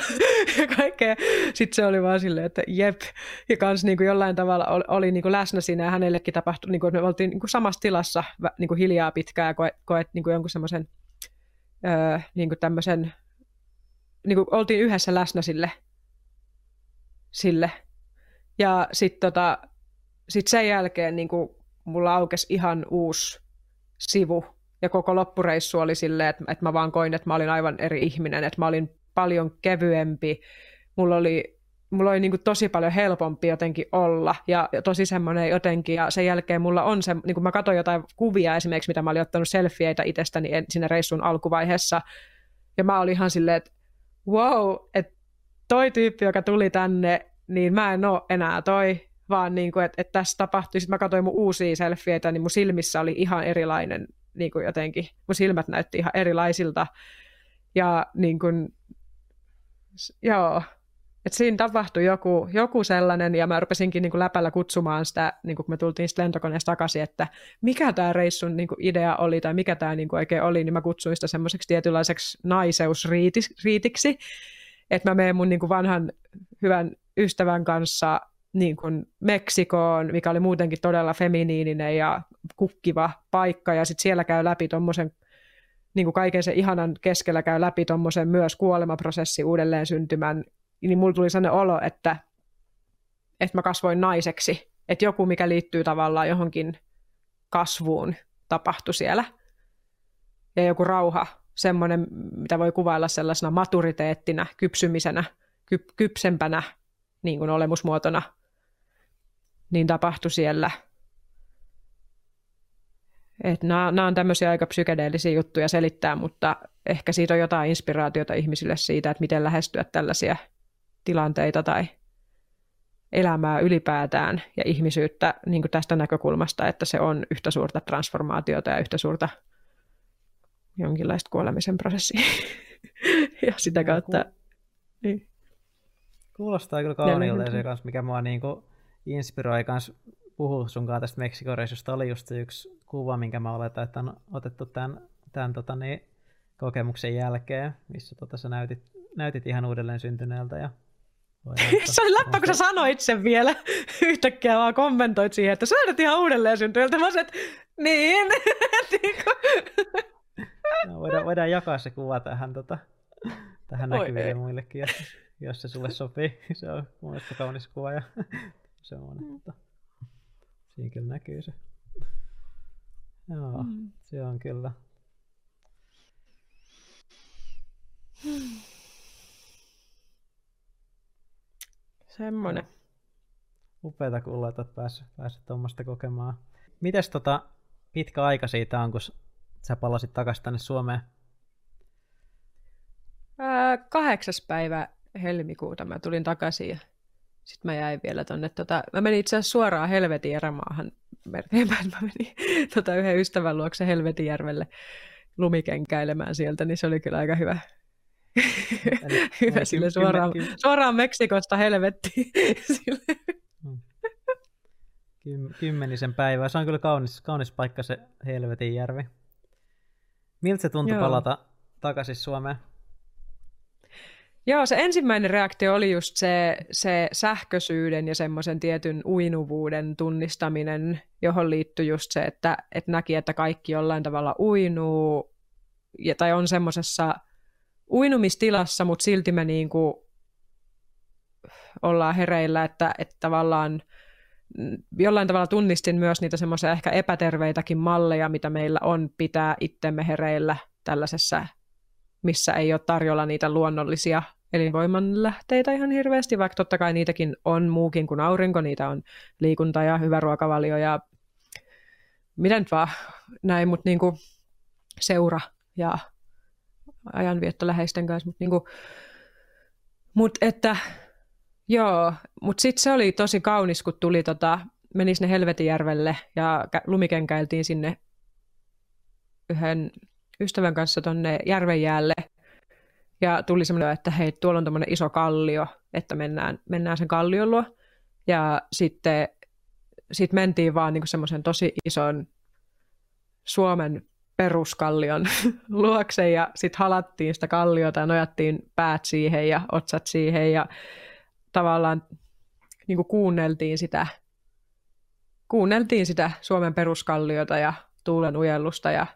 ja kaikkea. Sitten se oli vaan silleen, että jep. Ja kans niinku jollain tavalla oli niinku läsnä siinä ja hänellekin tapahtui, niinku, että me oltiin niinku samassa tilassa niinku hiljaa pitkään ja koet niinku jonkun semmoisen niinku tämmöisen, niinku oltiin yhdessä läsnä sille. Ja sitten sit sen jälkeen niinku mulla aukesi ihan uusi sivu ja koko loppureissu oli silleen, että mä vaan koin, että mä olin aivan eri ihminen, että mä olin paljon kevyempi. Mulla oli niin kuin tosi paljon helpompi jotenkin olla ja tosi semmoinen jotenkin. Ja sen jälkeen mulla on se, niin kuin mä katsoin jotain kuvia esimerkiksi, mitä mä olin ottanut selfieitä itsestäni siinä reissun alkuvaiheessa. Ja mä olin ihan silleen, että wow, että toi tyyppi, joka tuli tänne, niin mä en oo enää toi. Vaan niin kuin, että tässä tapahtui, sitten mä katsoin mun uusia selfieitä, niin mun silmissä oli ihan erilainen niin kuin jotenkin, mun silmät näytti ihan erilaisilta ja niin kuin, joo, että siinä tapahtui joku sellainen ja mä rupesinkin niin kuin läpällä kutsumaan sitä, niin kuin kun me tultiin sitten lentokoneesta takaisin, että mikä tämä reissun niin kuin idea oli tai mikä tämä niin kuin oikein oli, niin mä kutsuin sitä semmoiseksi tietynlaiseksi naiseusriitiksi, että mä menen mun niin kuin vanhan hyvän ystävän kanssa niin kuin Meksikoon, mikä oli muutenkin todella feminiininen ja kukkiva paikka, ja sitten siellä käy läpi tommosen, niin kuin kaiken sen ihanan keskellä käy läpi tommosen myös kuolemaprosessi uudelleen syntymän, niin mulla tuli sellainen olo, että mä kasvoin naiseksi Että joku, mikä liittyy tavallaan johonkin kasvuun, tapahtui siellä. Ja joku rauha, semmoinen, mitä voi kuvailla sellaisena maturiteettina, kypsymisenä, kypsempänä niin kuin olemusmuotona, niin tapahtui siellä. Että nämä on tämmöisiä aika psykedeellisiä juttuja selittää, mutta ehkä siitä on jotain inspiraatiota ihmisille siitä, että miten lähestyä tällaisia tilanteita tai elämää ylipäätään ja ihmisyyttä niin kuin tästä näkökulmasta, että se on yhtä suurta transformaatiota ja yhtä suurta jonkinlaista kuolemisen prosessia. Ja sitä kautta... Niin. Kuulostaa kyllä kauniilta se kanssa, mikä mua niin kuin inspiroi kanssa puhua sunkaan tästä Meksikon reissusta. Oli just yksi kuva, minkä mä oletan, että on otettu tämän kokemuksen jälkeen, missä sä näytit ihan uudelleen syntyneeltä. Ja se oli läppä, kun sä sanoit sen vielä. Yhtäkkiä vaan kommentoit siihen, että sä näytät ihan uudelleen syntyneeltä. Mä sanoin, että niin. No, voidaan jakaa se kuva tähän näkyville ja muillekin, jos se sulle sopii. Se on mun mielestä kaunis kuva ja semmoinen. Siinä kyllä näkyy se. Joo, se on kyllä. Semmoinen. Upeata kuulla, että olet päässyt tuommoista kokemaan. Mites pitkä aika siitä on, kun sä palasit takaisin tänne Suomeen? 8. päivä helmikuuta mä tulin takaisin ja sitten mä jäin vielä tonne. Mä menin itse asiassa suoraan Helvetin erämaahan merkeinpäin. Mä menin yhden ystävän luokse Helvetinjärvelle lumikenkäilemään sieltä, niin se oli kyllä aika hyvä. Hyvä sille suoraan Meksikosta helvettiin. Kymmenisen päivää. Se on kyllä kaunis paikka se Helvetinjärvi. Miltä se tuntui palata takaisin Suomeen? Joo, se ensimmäinen reaktio oli just se sähköisyyden ja semmoisen tietyn uinuvuuden tunnistaminen, johon liittyi just se, että näki, että kaikki jollain tavalla uinuu tai on semmoisessa uinumistilassa, mutta silti me niinku ollaan hereillä, että tavallaan jollain tavalla tunnistin myös niitä semmoisia ehkä epäterveitäkin malleja, mitä meillä on pitää itsemme hereillä tällaisessa, missä ei ole tarjolla niitä luonnollisia elinvoimanlähteitä ihan hirveästi, vaikka totta kai niitäkin on muukin kuin aurinko, niitä on liikunta ja hyvä ruokavalio ja mitä nyt vaan näin, mutta niinku seura ja ajanvietto läheisten kanssa, mutta niinku, sitten se oli tosi kaunis, kun tuli meni sinne Helvetinjärvelle ja lumikenkäiltiin sinne yhden ystävän kanssa tonne järvenjäälle ja tuli semmoinen, että hei, tuolla on tommoinen iso kallio, että mennään sen kallion luo ja sitten mentiin vaan niinku semmoisen tosi ison Suomen peruskallion luokse ja sitten halattiin sitä kalliota ja nojattiin päät siihen ja otsat siihen ja tavallaan niinku kuunneltiin sitä Suomen peruskalliota ja tuulen ujellusta ja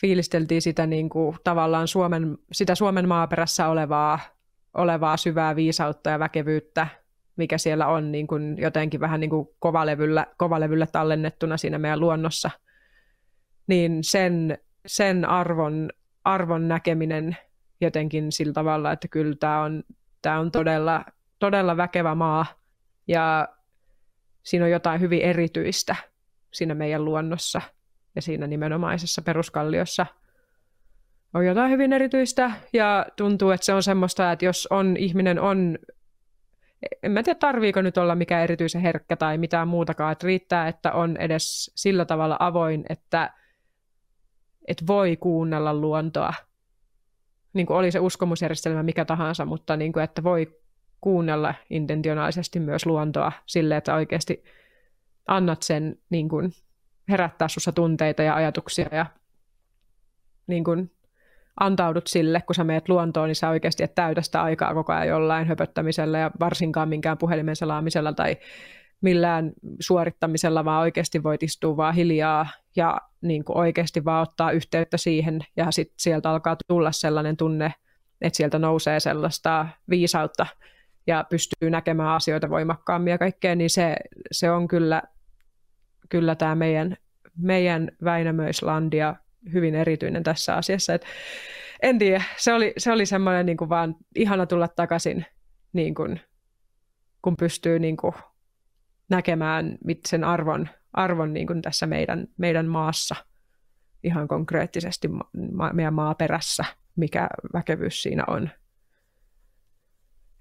fiilisteltiin sitä niin kuin tavallaan Suomen maaperässä olevaa syvää viisautta ja väkevyyttä, mikä siellä on niin kuin jotenkin vähän niin kuin kovalevyllä tallennettuna siinä meidän luonnossa. Niin sen arvon näkeminen jotenkin sillä tavalla, että kyllä tämä on todella, todella väkevä maa ja siinä on jotain hyvin erityistä siinä meidän luonnossa. Ja siinä nimenomaisessa peruskalliossa on jotain hyvin erityistä ja tuntuu, että se on semmoista, että jos ihminen on, en mä tiedä tarviiko nyt olla mikään erityisen herkkä tai mitään muutakaan, että riittää, että on edes sillä tavalla avoin, että voi kuunnella luontoa. Niin kuin oli se uskomusjärjestelmä mikä tahansa, mutta niin kuin, että voi kuunnella intentionaalisesti myös luontoa sille, että oikeasti annat sen niin kuin herättää sussa tunteita ja ajatuksia ja niin kun antaudut sille, kun sä meet luontoon, niin sä oikeasti et täytä sitä aikaa koko ajan jollain höpöttämisellä ja varsinkaan minkään puhelimen selaamisella tai millään suorittamisella, vaan oikeasti voit istua vaan hiljaa ja niin kun oikeasti vaan ottaa yhteyttä siihen ja sitten sieltä alkaa tulla sellainen tunne, että sieltä nousee sellaista viisautta ja pystyy näkemään asioita voimakkaammin ja kaikkea, niin se on kyllä tämä meidän Väinämöislandia hyvin erityinen tässä asiassa. Et en tiedä, se oli semmoinen niin kuin vaan ihana tulla takaisin, niin kuin, kun pystyy niin kuin näkemään sen arvon niin kuin tässä meidän maassa ihan konkreettisesti meidän maaperässä, mikä väkevyys siinä on.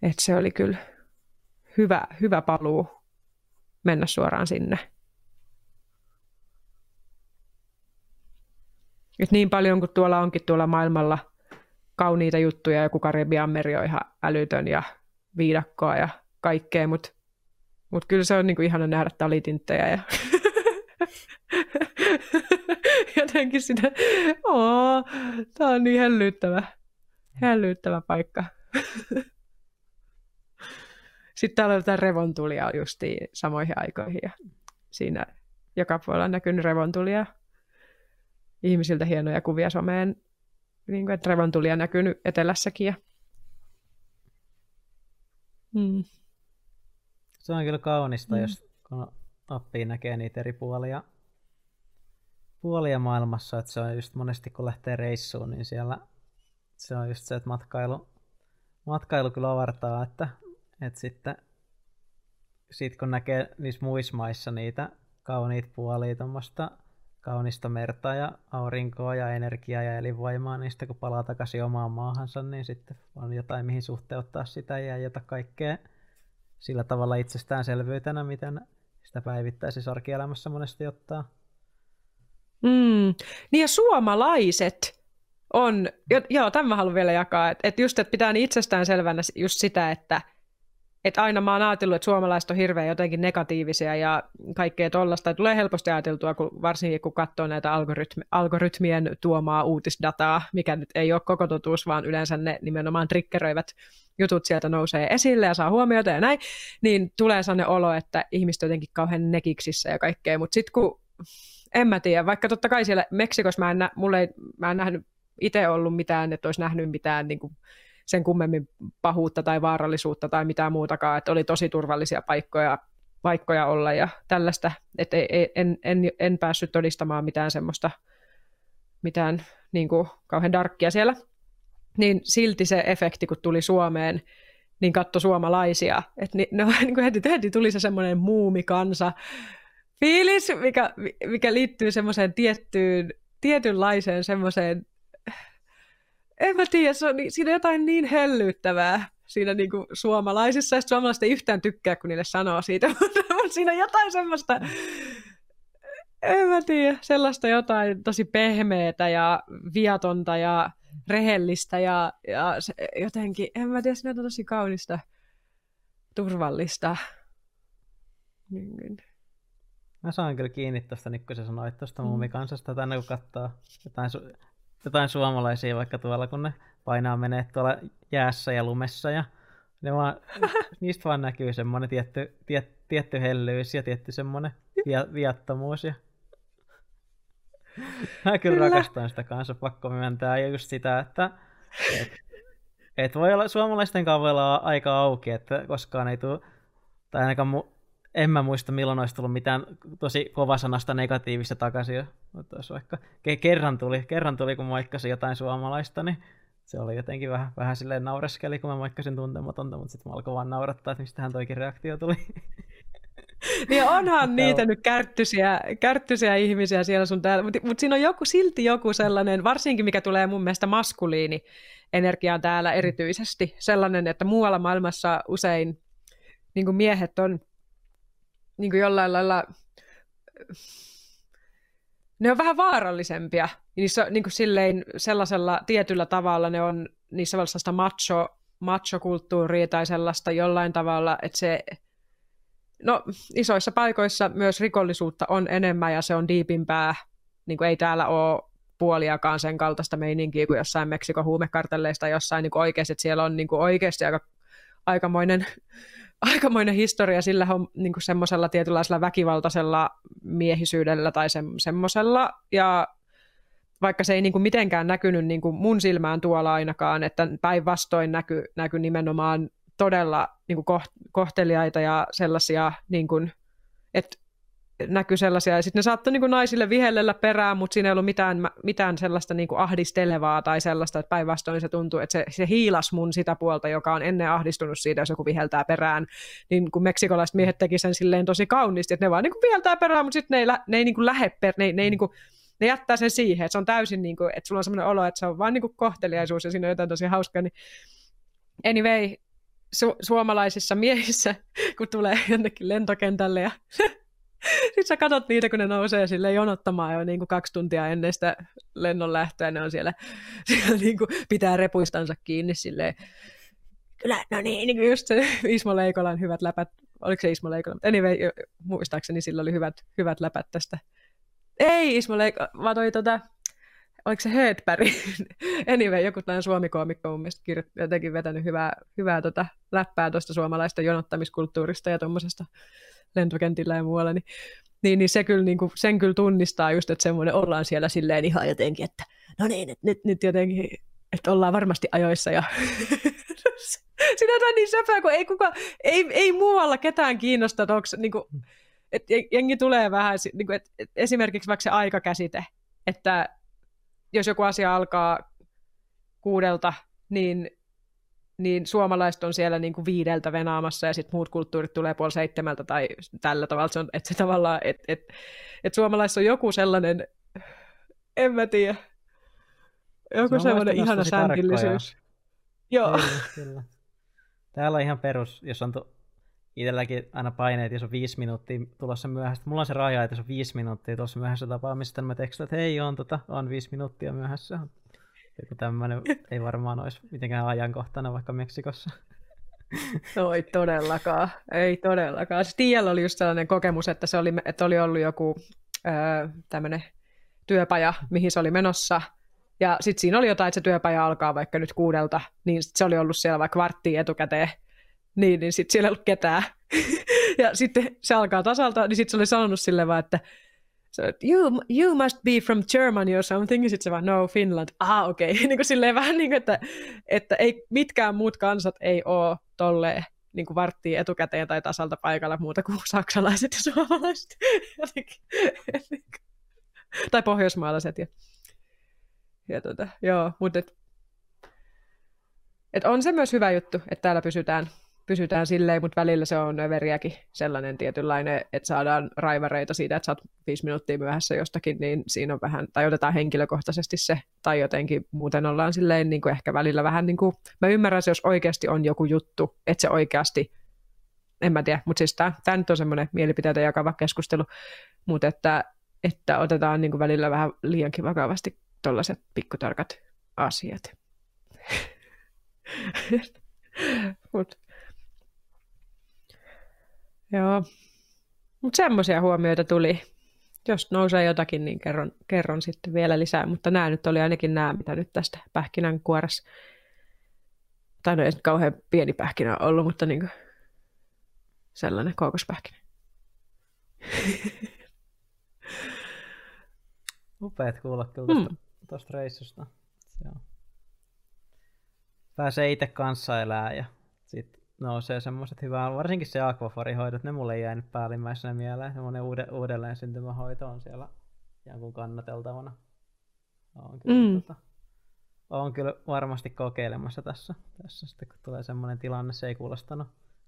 Et se oli kyllä hyvä paluu mennä suoraan sinne. Et niin paljon kuin tuolla onkin tuolla maailmalla kauniita juttuja, joku Karibian meri on ihan älytön ja viidakkoa ja kaikkea, mutta kyllä se on niinku ihana nähdä talitinttejä ja jotenkin sitä, tämä on niin hälyttävä paikka. Sitten täällä on tämä revontulia justiin samoihin aikoihin ja siinä joka puolella on näkynyt revontulia. Ihmisiltä hienoja kuvia someen, niin kuin, että revontulia näkynyt etelässäkin. Ja... Se on kyllä kaunista, jos kun appia näkee niitä eri puolia maailmassa. Että se on just monesti, kun lähtee reissuun, niin siellä se on just se, että matkailu kyllä avartaa, että sitten sit kun näkee niissä muissa maissa niitä kauniita puolia tuommoista kaunista merta ja aurinkoa ja energiaa ja elinvoimaa, niin sitten kun palaa takaisin omaan maahansa, niin sitten on jotain, mihin suhteuttaa sitä ja jotain kaikkea sillä tavalla itsestäänselvyytenä, miten sitä päivittäisessä arkielämässä monesti ottaa. Niin ja suomalaiset on, joo, tämän mä haluan vielä jakaa, että just, että pitää niin itsestäänselvänä just sitä, että aina mä oon ajatellut, että suomalaiset on hirveän jotenkin negatiivisia ja kaikkea tollaista. Tulee helposti ajateltua, varsinkin kun katsoo näitä algoritmien tuomaa uutisdataa, mikä nyt ei ole koko totuus, vaan yleensä ne nimenomaan triggeröivät jutut sieltä nousee esille ja saa huomiota ja näin, niin tulee sellainen olo, että ihmiset jotenkin kauhean nekiksissä ja kaikkea. Mutta sitten kun, en mä tiedä, vaikka totta kai siellä Meksikossa mä en nähnyt itse ollut mitään, että olisi nähnyt mitään niin kuin sen kummemmin pahuutta tai vaarallisuutta tai mitään muutakaan, että oli tosi turvallisia paikkoja olla ja tällaista, että en päässyt todistamaan mitään semmoista, mitään niin kuin kauhean darkkia siellä, niin silti se efekti, kun tuli Suomeen, niin katsoi suomalaisia, että heti tuli se semmoinen muumikansa fiilis, mikä liittyy semmoiseen tietynlaiseen semmoiseen. En mä tiedä, siinä on jotain niin hellyyttävää siinä niin kuin suomalaisissa, ja suomalaiset ei yhtään tykkää, kun niille sanoo siitä, mutta siinä on jotain semmoista, en mä tiedä, sellaista jotain tosi pehmeätä ja viatonta ja rehellistä ja jotenkin, en mä tiedä, siinä on tosi kaunista, turvallista. Mä saan kyllä kiinni tuosta, kun sä sanoit tuosta muumikansasta, tänne kun katsoo jotain suomalaisia vaikka tuolla, kun ne painaa menee tuolla jäässä ja lumessa. Ja ne niistä vaan näkyy semmoinen tietty hellyys ja tietty semmoinen viattomuus. Ja... Mä kyllä rakastan sitä kanssa, pakko myöntää. Ja just sitä, että et voi olla suomalaisten kanssa aika auki, että koskaan ei tule, tai ainakaan en mä muista, milloin olisi tullut mitään tosi kovasanasta negatiivista takaisin. Vaikka kerran tuli, kun moikkasin jotain suomalaista, niin se oli jotenkin vähän silleen naureskeli, kun mä moikkasin tuntematonta, mutta sitten mä alkoi vaan naurattaa, että mistähän toikin reaktio tuli. Niin onhan niitä nyt kärttyisiä ihmisiä siellä sun täällä, mutta siinä on silti joku sellainen, varsinkin mikä tulee mun mielestä maskuliinienergiaan täällä erityisesti, sellainen, että muualla maailmassa usein niin kuin miehet on niin kuin jollain lailla, ne on vähän vaarallisempia. Niissä on niin kuin silleen sellaisella tietyllä tavalla, ne on niissä sellaista machokulttuuria tai sellaista jollain tavalla, että se, no isoissa paikoissa myös rikollisuutta on enemmän ja se on diipimpää, niin kuin ei täällä ole puoliakaan sen kaltaista meininkiä kuin jossain Meksikon huumekartelleista jossain niin kuin oikeasti, että siellä on niin kuin oikeasti aikamoinen historia sillä on niin kuin semmoisella tietynlaisella väkivaltaisella miehisyydellä tai semmoisella. Ja vaikka se ei niin kuin mitenkään näkynyt niin kuin mun silmään tuolla ainakaan, että päinvastoin näkyi nimenomaan todella niin kuin kohteliaita ja sellaisia, niin kuin, että näkyi sellaisia. Ja sitten ne saattoi niin kuin naisille vihellellä perään, mutta siinä ei ollut mitään sellaista niin kuin ahdistelevaa tai sellaista, että päinvastoin se tuntuu, että se hiilasi mun sitä puolta, joka on ennen ahdistunut siitä, jos joku viheltää perään. Niin kuin meksikolaiset miehet teki sen silleen tosi kauniisti, että ne vaan niin kuin viheltää perään, mutta sitten ne jättää sen siihen, että se on täysin, niin kuin, että sulla on sellainen olo, että se on vaan niin kuin kohteliaisuus ja siinä on jotain tosi hauskaa. Niin anyway, suomalaisissa miehissä, kun tulee jonnekin lentokentälle ja sitten sä katot niitä, kun ne nousee sille jonottamaan jo niin kuin 2 tuntia ennen sitä lennon lähtöä, ne on siellä niin kuin pitää repuistansa kiinni silleen. Kyllä, no niin just se Ismo Leikolan hyvät läpät, oliko se Ismo Leikola? Anyway, muistaakseni sillä oli hyvät läpät tästä. Ei Ismo Leikola, vaan toi oliko se Hedberg? Anyway, joku tällainen suomikoomikko mun mielestä jotenkin vetänyt hyvää läppää tuosta suomalaista jonottamiskulttuurista ja tuommoisesta lentokentillä ja muualla, niin se kyllä, niin kuin, sen kyllä tunnistaa just, että semmoinen ollaan siellä silleen ihan jotenkin, että no niin, että nyt jotenkin, että ollaan varmasti ajoissa ja sinätään niin söpää, kun ei muualla ketään kiinnosta, että niinku, et jengi tulee vähän, niinku, et esimerkiksi vaikka se aikakäsite, että jos joku asia alkaa 6:00, niin suomalaiset on siellä niin kuin 5:00 venaamassa ja sitten muut kulttuurit tulee 6:30 tai tällä tavalla. Se on, että se tavallaan, että suomalaiset on joku sellainen, en mä tiedä, joku sellainen ihana säntillisyys. Joo. Ei, täällä on ihan perus, jos on itselläkin aina paineet, jos on 5 minuuttia tulossa myöhässä. Mulla on se raja, että jos on 5 minuuttia tuossa myöhässä tapaamista, niin mä tekstin, että hei, on 5 minuuttia myöhässä. Joku tämmöinen ei varmaan olisi mitenkään ajankohtana vaikka Meksikossa. No ei todellakaan, ei todellakaan. Tiellä oli just sellainen kokemus, että oli ollut joku tämmöinen työpaja, mihin se oli menossa. Ja sitten siinä oli jotain, että se työpaja alkaa vaikka nyt 6:00, niin se oli ollut siellä vaikka kvarttia etukäteen. Niin sitten siellä ei ollut ketään. Ja sitten se alkaa tasalta, niin sitten se oli sanonut sille vaan, että so, you must be from Germany or something, ja sitten se vaan, no, Finland, okei, okay. Niin kuin silleen vähän niin kuin, että ei, mitkään muut kansat ei ole tolleen niin kuin varttia etukäteen tai tasalta paikalla muuta kuin saksalaiset ja suomalaiset, tai pohjoismaalaiset, ja joo, mutta et on se myös hyvä juttu, että täällä pysytään silleen, mutta välillä se on növeriäkin sellainen tietynlainen, että saadaan raivareita siitä, että sä oot 5 minuuttia myöhässä jostakin, niin siinä on vähän, tai otetaan henkilökohtaisesti se, tai jotenkin muuten ollaan silleen niin kuin ehkä välillä vähän niin kuin, mä ymmärrän se, jos oikeasti on joku juttu, että se oikeasti, en mä tiedä, mutta siis tämä nyt on semmoinen mielipiteitä jakava keskustelu, mutta että otetaan niin kuin välillä vähän liiankin vakavasti tollaiset pikkutarkat asiat. Mut. Joo, mutta semmoisia huomioita tuli. Jos nousee jotakin, niin kerron sitten vielä lisää, mutta nämä nyt oli ainakin nämä, mitä nyt tästä pähkinänkuoressa. Tai no ei nyt kauhean pieni pähkinä ollut, mutta niin kuin sellainen kookospähkinä. Upeat kuulla kyllä tuosta reissusta. Pääsee itse kanssa elää ja sitten nousee semmoiset hyvää, varsinkin se akvafarihoidot, ne mulle ei jäänyt päällimmäisenä mieleen. Semmoinen uudelleen syntymähoito on siellä jonkun kannateltavana. Oon kyllä varmasti kokeilemassa tässä sitten, kun tulee semmoinen tilanne, se ei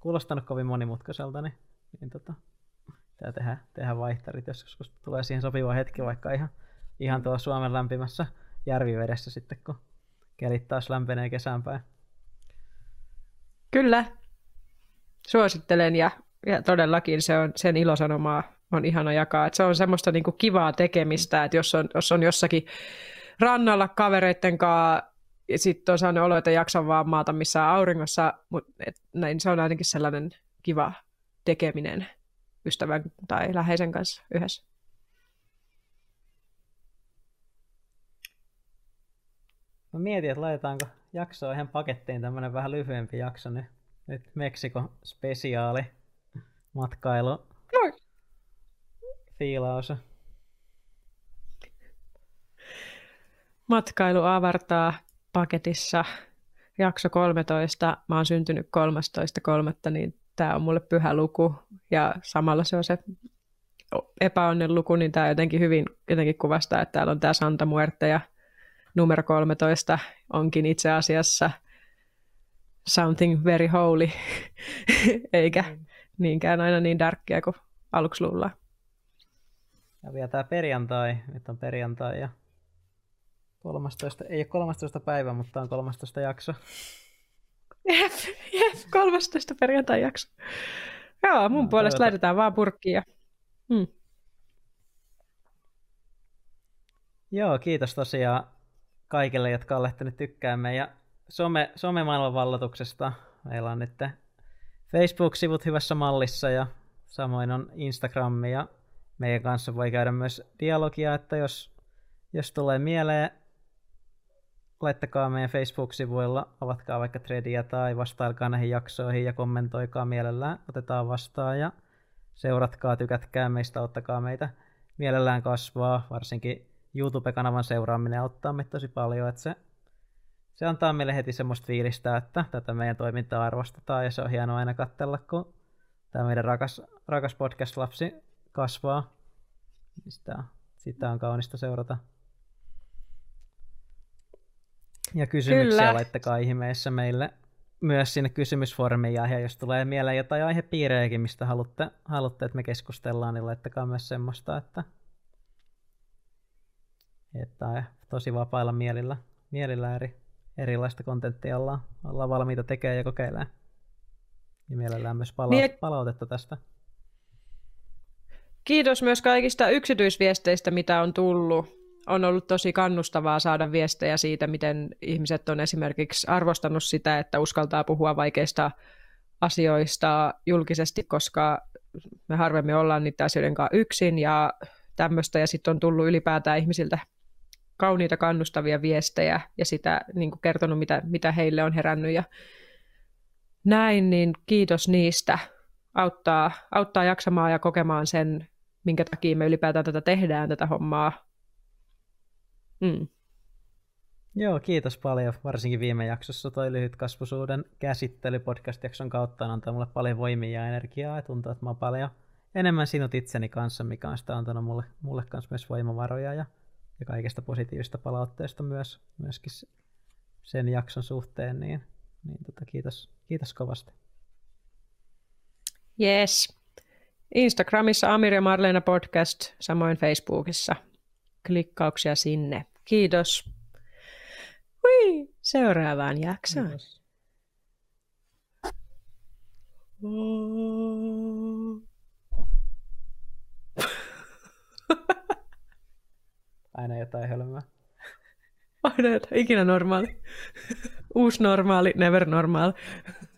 kuulostanut kovin monimutkaiselta, niin pitää tehdä vaihtarit, joskus tulee siihen sopiva hetki, vaikka ihan tuolla Suomen lämpimässä järvivedessä sitten, kun kelit taas lämpenee kesän päin. Kyllä, suosittelen ja todellakin se on, sen ilosanomaa on ihana jakaa. Et se on semmoista niinku kivaa tekemistä, että jos on jossakin rannalla kavereitten kanssa ja sitten on saanut olo, että jaksan vaan maata missään auringossa, mutta näin se on ainakin sellainen kiva tekeminen ystävän tai läheisen kanssa yhdessä. Mä mietin, että laitetaanko jaksoa ihan pakettiin tämmönen vähän lyhyempi jakso nyt Meksikon spesiaali matkailu fiilaus. Matkailu avartaa paketissa jakso 13. Mä oon syntynyt 13.3. niin tää on mulle pyhä luku ja samalla se on se epäonnen luku, niin tää jotenkin hyvin jotenkin kuvastaa, että täällä on tää Santa Muerte ja numero 13 onkin itse asiassa something very holy, eikä niinkään aina niin darkkia kuin aluksi luullaan. Ja vielä tää perjantai, nyt on perjantai ja 13, ei ole 13 päivä, mutta on 13 jakso. Jep, 13 perjantai jakso. Joo, mun puolesta laitetaan vaan purkkiin ja... Joo, kiitos tosiaan kaikille, jotka on lähtenyt tykkäämään ja somemaailman vallatuksesta. Meillä on nyt Facebook-sivut hyvässä mallissa ja samoin on Instagram ja meidän kanssa voi käydä myös dialogia, että jos tulee mieleen, laittakaa meidän Facebook-sivuilla, avatkaa vaikka threadia tai vastailkaa näihin jaksoihin ja kommentoikaa mielellään, otetaan vastaan ja seuratkaa, tykätkää meistä, ottakaa meitä mielellään kasvaa, varsinkin YouTube-kanavan seuraaminen auttaa meitä tosi paljon, että se antaa meille heti semmoista fiilistä, että tätä meidän toimintaa arvostetaan ja se on hienoa aina katsella, kun tämä meidän rakas podcast-lapsi kasvaa, sitä on kaunista seurata. Ja kysymyksiä laittakaa ihmeessä meille myös sinne kysymysformiin, ja jos tulee mieleen jotain aihepiirejäkin, mistä haluatte, että me keskustellaan, niin laittakaa myös semmoista, että tosi vapailla mielillä erilaista kontenttia ollaan valmiita tekemään ja kokeilemaan. Ja mielellään myös palautetta tästä. Kiitos myös kaikista yksityisviesteistä, mitä on tullut. On ollut tosi kannustavaa saada viestejä siitä, miten ihmiset on esimerkiksi arvostanut sitä, että uskaltaa puhua vaikeista asioista julkisesti, koska me harvemmin ollaan niitä asioiden kanssa yksin ja tämmöistä. Ja sitten on tullut ylipäätään ihmisiltä kauniita kannustavia viestejä ja sitä niin kuin kertonut, mitä heille on herännyt ja näin, niin kiitos niistä. Auttaa jaksamaan ja kokemaan sen, minkä takia me ylipäätään tätä hommaa. Joo, kiitos paljon. Varsinkin viime jaksossa toi lyhytkasvuisuuden käsittely podcast-jakson kautta on antanut mulle paljon voimia ja energiaa ja tuntuu, että mä oon paljon enemmän sinut itseni kanssa, mikä on sitä antanut mulle kanssa myös voimavaroja ja kaikesta positiivista palautteesta myöskin sen jakson suhteen, niin kiitos kovasti. Yes. Instagramissa Amir ja Marleena podcast, samoin Facebookissa. Klikkauksia sinne. Kiitos. Hui, seuraavaan jaksoon. Kiitos. Aina jotain hölmää. Aina jotain, ikinä normaali. Uusi normaali, never normaali.